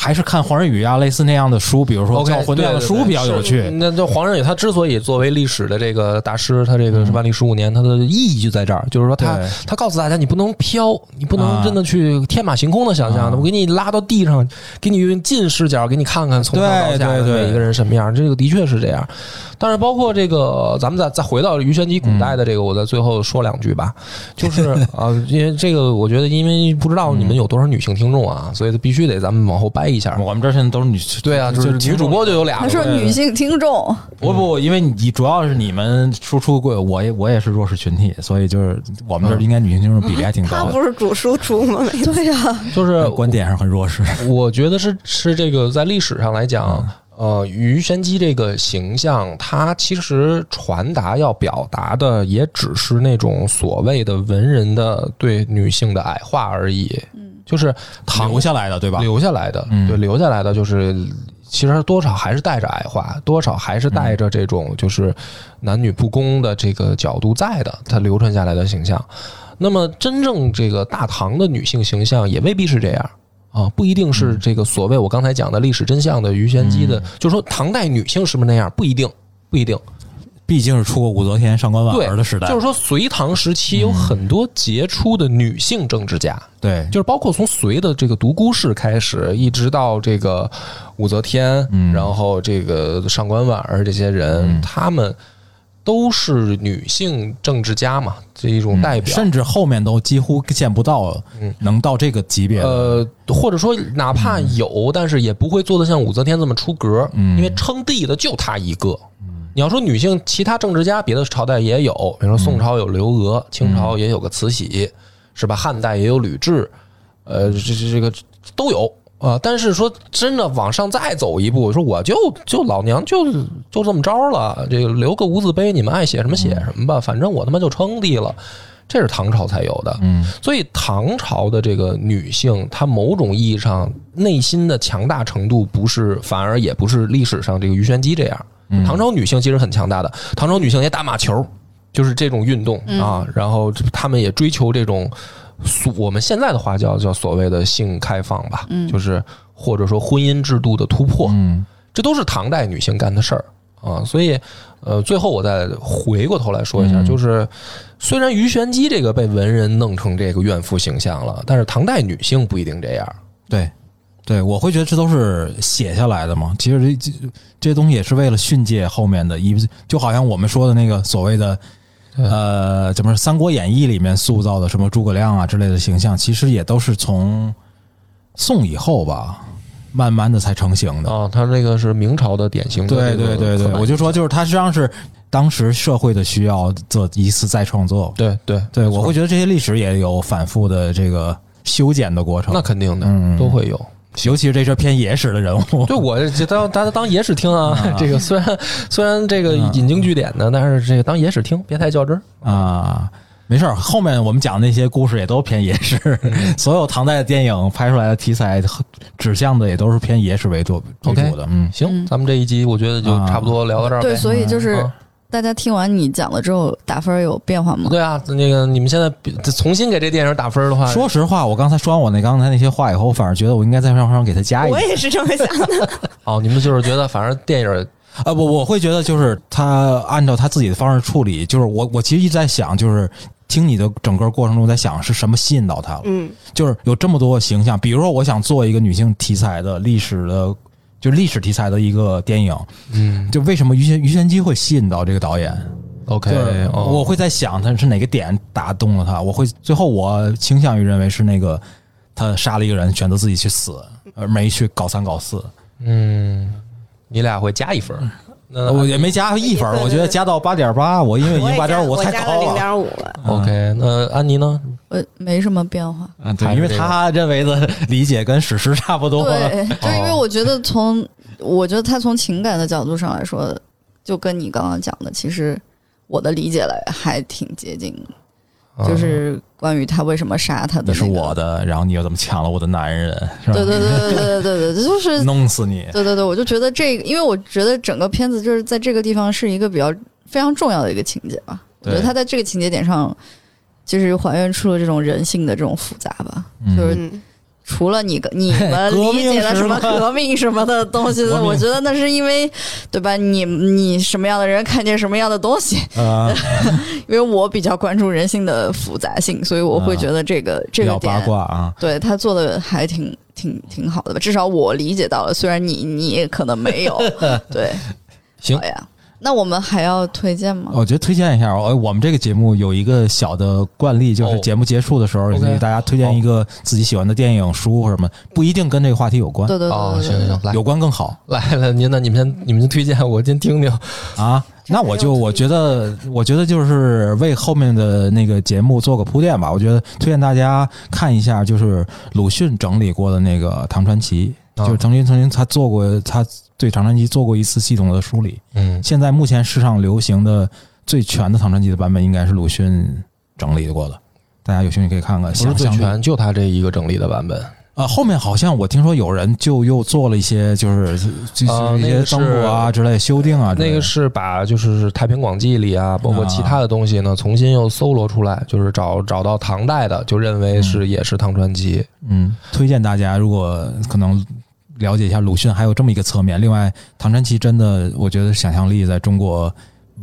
还是看黄仁宇啊，类似那样的书，比如说《叫魂》那样的书比较有趣。Okay, 对对对，那就黄仁宇他之所以作为历史的这个大师，他这个万历十五年，他的意义就在这儿，就是说他他告诉大家，你不能飘，你不能真的去天马行空的想象的，啊，我给你拉到地上，给你用近视角，给你看看从上到下的每一个人什么样。这个的确是这样。但是包括这个，咱们再再回到鱼玄机古代的这个，嗯，我在最后说两句吧，就是啊，因为这个我觉得，因为不知道你们有多少女性听众啊，嗯，所以必须得咱们往后掰。一下，我们这现在都是女，对啊，就是女主播就有俩。他说女性听众，不不，因为你主要是你们输出过，我也我也是弱势群体，所以就是我们这应该女性听众比例还挺高的。嗯，他不是主输出吗？对呀，啊，就是观点上很弱势。我觉得是是这个在历史上来讲，呃，鱼玄机这个形象，他其实传达要表达的也只是那种所谓的文人的对女性的矮化而已。嗯。就是留下来的，对吧？留下来的，对，留下来的就是，其实多少还是带着矮化，多少还是带着这种就是男女不公的这个角度在的，它流传下来的形象。那么，真正这个大唐的女性形象也未必是这样。啊，不一定是这个所谓我刚才讲的历史真相的鱼玄机的，就是说唐代女性是不是那样？不一定，不一定。毕竟是出过武则天、上官婉儿的时代，就是说隋唐时期有很多杰出的女性政治家，嗯，对，就是包括从隋的这个独孤氏开始，一直到这个武则天，嗯，然后这个上官婉儿这些人，他，嗯，们都是女性政治家嘛，这一种代表，嗯，甚至后面都几乎见不到，嗯，能到这个级别的，呃，或者说哪怕有，嗯，但是也不会做得像武则天这么出格，嗯，因为称帝的就她一个。你要说女性，其他政治家别的朝代也有，比如说宋朝有刘娥，清朝也有个慈禧，是吧？汉代也有吕雉，呃，这这个都有啊，呃。但是说真的往上再走一步，说我就就老娘就就这么着了，这个留个无字碑，你们爱写什么写什么吧，反正我他妈就称帝了。这是唐朝才有的，嗯，所以唐朝的这个女性，她某种意义上内心的强大程度不是，反而也不是历史上这个鱼玄机这样。唐朝女性其实很强大的，唐朝女性也打马球，就是这种运动啊，嗯，然后他们也追求这种我们现在的话叫叫所谓的性开放吧，嗯，就是或者说婚姻制度的突破，嗯，这都是唐代女性干的事儿啊。所以呃，最后我再回过头来说一下，嗯，就是虽然鱼玄机这个被文人弄成这个怨妇形象了，但是唐代女性不一定这样，对。对，我会觉得这都是写下来的嘛。其实这这些东西也是为了训诫后面的，一就好像我们说的那个所谓的，呃，怎么说《三国演义》里面塑造的什么诸葛亮啊之类的形象，其实也都是从宋以后吧，慢慢的才成型的。啊，哦，他那个是明朝的典型的。对对对对，我就说就是他实际上是当时社会的需要做一次再创作。对对对，我会觉得这些历史也有反复的这个修剪的过程。那肯定的，嗯，都会有。尤其是这些偏野史的人物，对，我当大家当野史听啊。嗯，这个虽然虽然这个引经据典呢，但是这个当野史听，别太较真儿啊。没事儿，后面我们讲的那些故事也都偏野史，嗯、所有唐代的电影拍出来的题材指向的也都是偏野史为主的。Okay, 嗯，行，咱们这一集我觉得就差不多聊到这儿、嗯。对，所以就是。嗯大家听完你讲了之后，打分有变化吗？对啊，那个你们现在重新给这电影打分的话，说实话，我刚才说完我那刚才那些话以后，我反而觉得我应该在上方给他加一。我也是这么想的。哦，你们就是觉得反正电影啊，不、呃，我会觉得就是他按照他自己的方式处理，就是我我其实一直在想，就是听你的整个过程中在想是什么吸引到他了。嗯，就是有这么多形象，比如说我想做一个女性题材的历史的。就历史题材的一个电影，嗯，就为什么鱼玄鱼玄机会吸引到这个导演 ？OK，、哦、我会在想他是哪个点打动了他，我会最后我倾向于认为是那个他杀了一个人，选择自己去死，而没去搞三搞四。嗯，你俩会加一分，那我也没加一分，我觉得加到八点八，我因为已经八点五太高了，零点五了。OK， 那安妮呢？呃，没什么变化啊，对，因为他认为的理解跟史实差不多。对，就是因为我觉得从，我觉得他从情感的角度上来说，就跟你刚刚讲的，其实我的理解来还挺接近的，就是关于他为什么杀他的、那个。你是我的，然后你又怎么抢了我的男人？是吧？对对对对对对对，就是弄死你。对对对，我就觉得这个，因为我觉得整个片子就是在这个地方是一个比较非常重要的一个情节吧。我觉得他在这个情节点上。就是还原出了这种人性的这种复杂吧，嗯、就是除了你你们理解了什么革命什么的东西的，我觉得那是因为对吧？你你什么样的人看见什么样的东西，啊、因为我比较关注人性的复杂性，所以我会觉得这个、啊、这个点，八卦啊、对他做的还挺挺挺好的吧，至少我理解到了，虽然你你也可能没有，对，行好呀。那我们还要推荐吗？我觉得推荐一下，我们这个节目有一个小的惯例，就是节目结束的时候，给大家推荐一个自己喜欢的电影、书或什么，不一定跟这个话题有关。对对对，行行行，有关更好。来了，您呢？你们先，你们先推荐，我先听听啊。那我就我觉得，我觉得就是为后面的那个节目做个铺垫吧。我觉得推荐大家看一下，就是鲁迅整理过的那个《唐传奇》。就曾经曾经他做过，他对唐传奇做过一次系统的梳理。嗯，现在目前市场流行的最全的唐传奇的版本，应该是鲁迅整理过的。大家有兴趣可以看看。不是最全，就他这一个整理的版本。啊，后面好像我听说有人就又做了一些，就是就是一些增补啊之类修订啊。那个是把就是《太平广记》里啊，包括其他的东西呢，重新又搜罗出来，就是找找到唐代的，就认为是也是唐传奇。嗯，推荐大家如果可能。了解一下鲁迅还有这么一个侧面，另外唐传奇真的我觉得想象力在中国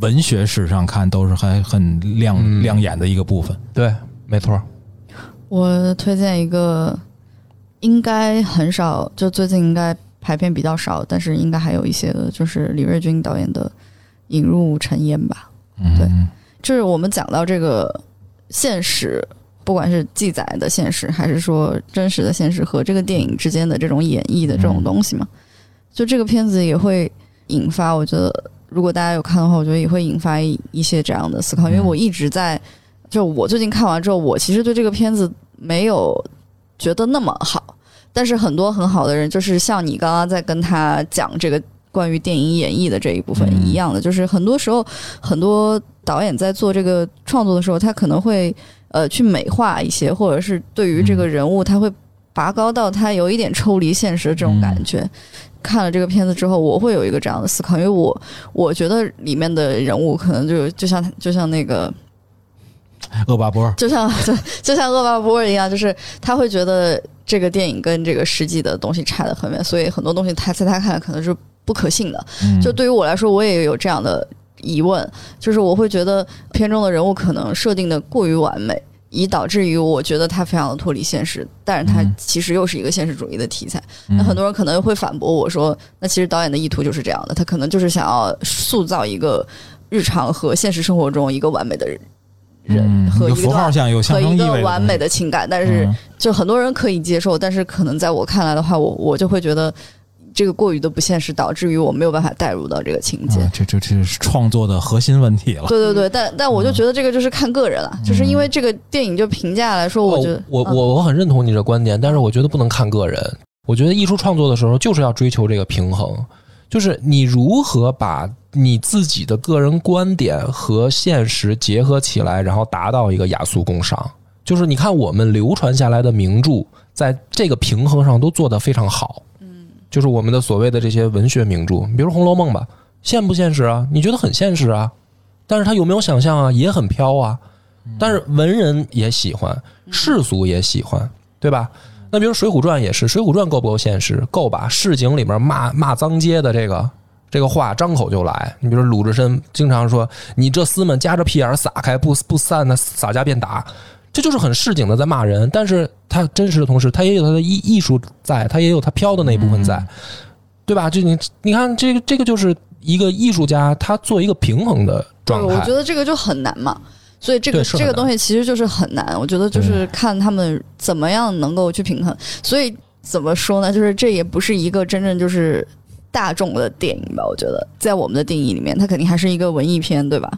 文学史上看都是还很亮、嗯、亮眼的一个部分。对，没错。我推荐一个应该很少，就最近应该排片比较少，但是应该还有一些的，就是李瑞军导演的《引入尘烟》吧。嗯，对，就是我们讲到这个现实，不管是记载的现实还是说真实的现实和这个电影之间的这种演绎的这种东西嘛，就这个片子也会引发，我觉得如果大家有看的话，我觉得也会引发一些这样的思考。因为我一直在，就我最近看完之后，我其实对这个片子没有觉得那么好，但是很多很好的人，就是像你刚刚在跟他讲这个关于电影演绎的这一部分一样的，就是很多时候很多导演在做这个创作的时候，他可能会呃，去美化一些，或者是对于这个人物，他会拔高到他有一点抽离现实的这种感觉。嗯、看了这个片子之后，我会有一个这样的思考，因为我我觉得里面的人物可能就就像就像那个厄巴波，就像就就像厄巴波一样，就是他会觉得这个电影跟这个实际的东西差得很远，所以很多东西他在他看来可能是不可信的。嗯、就对于我来说，我也有这样的疑问，就是我会觉得片中的人物可能设定的过于完美，以导致于我觉得他非常的脱离现实，但是他其实又是一个现实主义的题材。嗯、那很多人可能会反驳我说，那其实导演的意图就是这样的，他可能就是想要塑造一个日常和现实生活中一个完美的人。人和一个符号像有象征意味和一个完美的情感，但是就很多人可以接受，但是可能在我看来的话，我我就会觉得这个过于的不现实，导致于我没有办法带入到这个情节。啊、这这这是创作的核心问题了。对对对，但但我就觉得这个就是看个人了，嗯、就是因为这个电影就评价来说，我觉得、哦、我我我很认同你的观点，但是我觉得不能看个人。我觉得艺术创作的时候就是要追求这个平衡，就是你如何把你自己的个人观点和现实结合起来，然后达到一个雅俗共赏。就是你看我们流传下来的名著在这个平衡上都做得非常好，嗯，就是我们的所谓的这些文学名著，比如《红楼梦》吧，现不现实啊？你觉得很现实啊，但是它有没有想象啊？也很飘啊，但是文人也喜欢，世俗也喜欢，对吧？那比如《水浒传》也是，《水浒传》够不够现实？够吧？市井里面骂骂脏街的这个这个话张口就来，你比如鲁智深经常说：“你这厮们夹着屁眼撒开，不不散呢，撒家便打。”这就是很市井的在骂人，但是他真实的同时，他也有他的艺艺术在，他也有他飘的那一部分在，对吧？就你你看，这个这个就是一个艺术家他做一个平衡的状态。我觉得这个就很难嘛，所以这个这个东西其实就是很难。我觉得就是看他们怎么样能够去平衡。所以怎么说呢？就是这也不是一个真正就是大众的电影吧？我觉得在我们的定义里面，它肯定还是一个文艺片，对吧？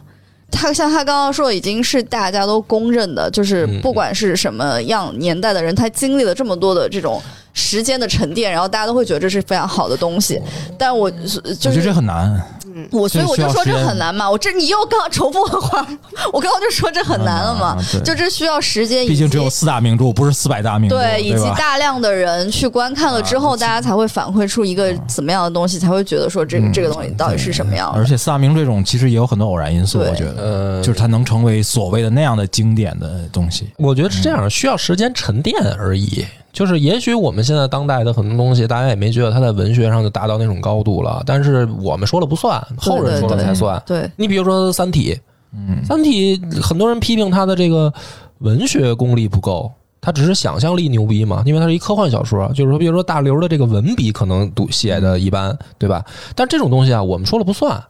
他像他刚刚说已经是大家都公认的，就是不管是什么样年代的人，他经历了这么多的这种时间的沉淀，然后大家都会觉得这是非常好的东西。但我就是我觉得这很难，我所以我就说这很难嘛。我这你又刚重复的话，我刚刚就说这很难了嘛，就这需要时间，毕竟只有四大名著，不是四百大名著，对，以及大量的人去观看了之后，大家才会反馈出一个怎么样的东西，才会觉得说这这个东西到底是什么样的。而且四大名著这种其实也有很多偶然因素，我觉得。呃，就是它能成为所谓的那样的经典的东西，我觉得是这样，需要时间沉淀而已。就是也许我们现在当代的很多东西，大家也没觉得它在文学上就达到那种高度了，但是我们说了不算，后人说了才算。对，对对，你比如说《三体》，嗯，《三体》很多人批评它的这个文学功力不够。他只是想象力牛逼嘛，因为它是一科幻小说，就是说，比如说大刘的这个文笔可能写的一般，对吧？但这种东西啊，我们说了不算。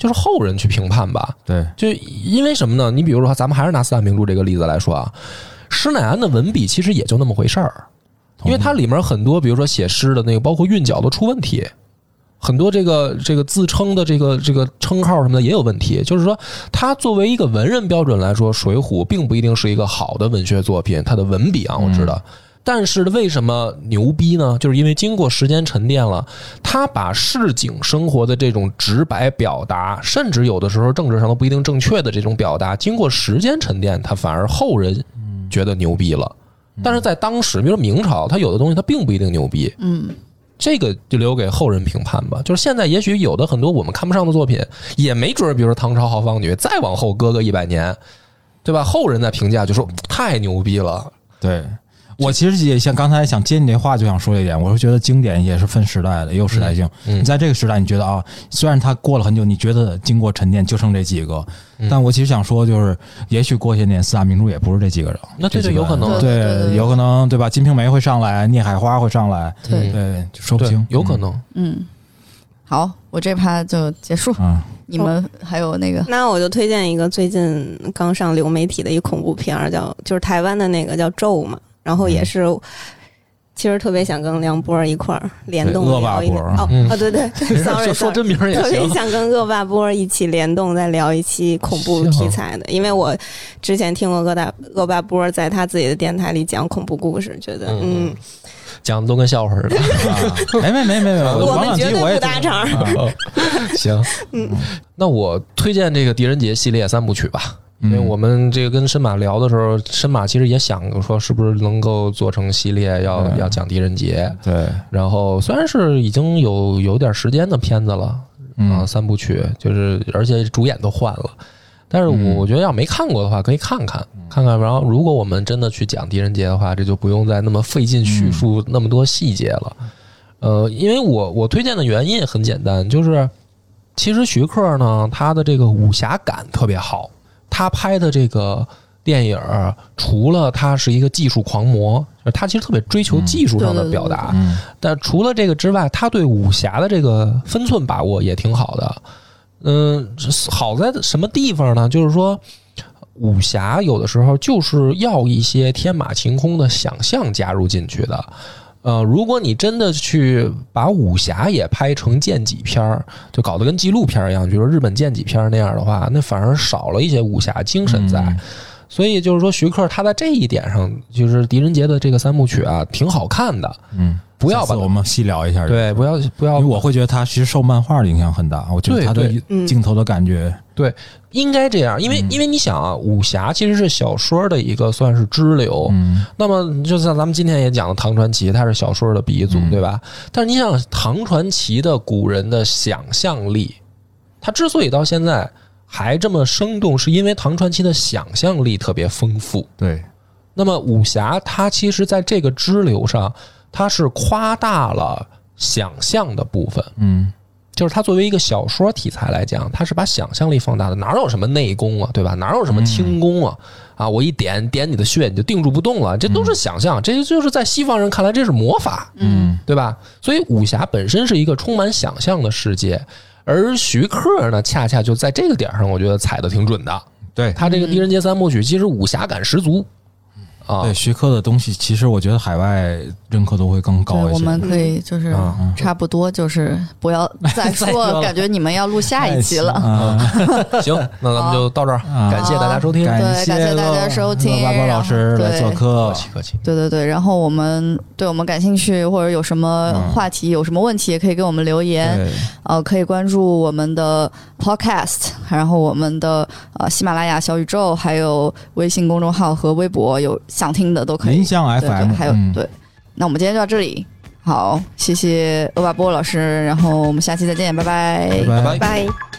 就是后人去评判吧，对，就因为什么呢？你比如说，咱们还是拿四大名著这个例子来说啊，施耐庵的文笔其实也就那么回事儿，因为它里面很多，比如说写诗的那个，包括韵脚都出问题，很多这个这个自称的这个这个称号什么的也有问题。就是说，它作为一个文人标准来说，《水浒》并不一定是一个好的文学作品，它的文笔啊，我知道。嗯，但是为什么牛逼呢？就是因为经过时间沉淀了，他把市井生活的这种直白表达，甚至有的时候政治上都不一定正确的这种表达，经过时间沉淀，他反而后人觉得牛逼了。但是在当时，比如说明朝，他有的东西他并不一定牛逼，嗯，这个就留给后人评判吧。就是现在也许有的很多我们看不上的作品，也没准比如说唐朝豪放女，再往后搁个一百年，对吧？后人在评价就说太牛逼了，对。我其实也像刚才想接你这话，就想说一点，我是觉得经典也是分时代的，也有时代性。你在这个时代，你觉得啊，虽然它过了很久，你觉得经过沉淀就剩这几个，但我其实想说，就是也许过些年四大名著也不是这几个人，那这就有可能，对，有可能，对吧？《金瓶梅》会上来，《孽海花》会上来，对，就说不清，有可能。嗯，好，我这趴就结束。嗯，你们还有那个，那我就推荐一个最近刚上流媒体的一恐怖片，叫就是台湾的那个叫《咒》嘛。然后也是，其实特别想跟梁波一块儿联动聊一聊。哦，嗯，哦，对对 ，sorry， 说真名也行。特别想跟恶霸波一起联动，再聊一期恐怖题材的，因为我之前听过恶大恶霸波在他自己的电台里讲恐怖故事，觉得 嗯, 嗯，讲的都跟笑话似的。没没没没没，我们绝对不搭茬。行，嗯，那我推荐这个《狄仁杰》系列三部曲吧。因为我们这个跟申马聊的时候，申马其实也想过说是不是能够做成系列，要要讲狄仁杰。对，然后虽然是已经有有点时间的片子了，嗯，啊，三部曲，就是而且主演都换了，但是我觉得要没看过的话，可以看看看看。然后如果我们真的去讲狄仁杰的话，这就不用再那么费劲叙述那么多细节了。呃，因为我我推荐的原因也很简单，就是其实徐克呢，他的这个武侠感特别好。他拍的这个电影，除了他是一个技术狂魔，他其实特别追求技术上的表达，嗯，对对对，但除了这个之外，他对武侠的这个分寸把握也挺好的。嗯，好在什么地方呢？就是说武侠有的时候就是要一些天马行空的想象加入进去的。呃，如果你真的去把武侠也拍成剑戟片儿，就搞得跟纪录片一样，比如说日本剑戟片那样的话，那反而少了一些武侠精神在。嗯，所以就是说徐克他在这一点上，就是狄仁杰的这个三部曲啊挺好看的。嗯，不要把我们细聊一下，对，不要不要，因为我会觉得他其实受漫画的影响很大，我觉得他对镜头的感觉， 对， 对，应该这样，因为、嗯、因为你想啊，武侠其实是小说的一个算是支流，嗯，那么就像咱们今天也讲的唐传奇，它是小说的鼻祖，嗯、对吧？但是你想唐传奇的古人的想象力，他之所以到现在还这么生动，是因为唐传奇的想象力特别丰富，对。那么武侠它其实在这个支流上。它是夸大了想象的部分，嗯，就是它作为一个小说题材来讲，它是把想象力放大的。哪有什么内功啊，对吧？哪有什么轻功啊？啊，我一点点你的穴，你就定住不动了，这都是想象，这就是在西方人看来这是魔法，嗯，对吧？所以武侠本身是一个充满想象的世界，而徐克呢，恰恰就在这个点上，我觉得踩得挺准的。对，他这个《狄仁杰三部曲》其实武侠感十足。对徐克的东西，其实我觉得海外认可度会更高一些。我们可以就是差不多，就是不要再说，嗯、感觉你们要录下一期了。嗯、行，那咱们就到这儿，嗯、感谢大家收听，感谢感谢大家收听，巴巴老师来做客，客气客气。对对对，然后我们对我们感兴趣或者有什么话题、嗯、有什么问题，也可以给我们留言。呃，可以关注我们的 podcast， 然后我们的呃喜马拉雅小宇宙，还有微信公众号和微博有。想听的都可以，林香 F M， 对还有、嗯、对，那我们今天就到这里，好，谢谢欧巴波老师，然后我们下期再见，拜拜，拜拜。拜拜。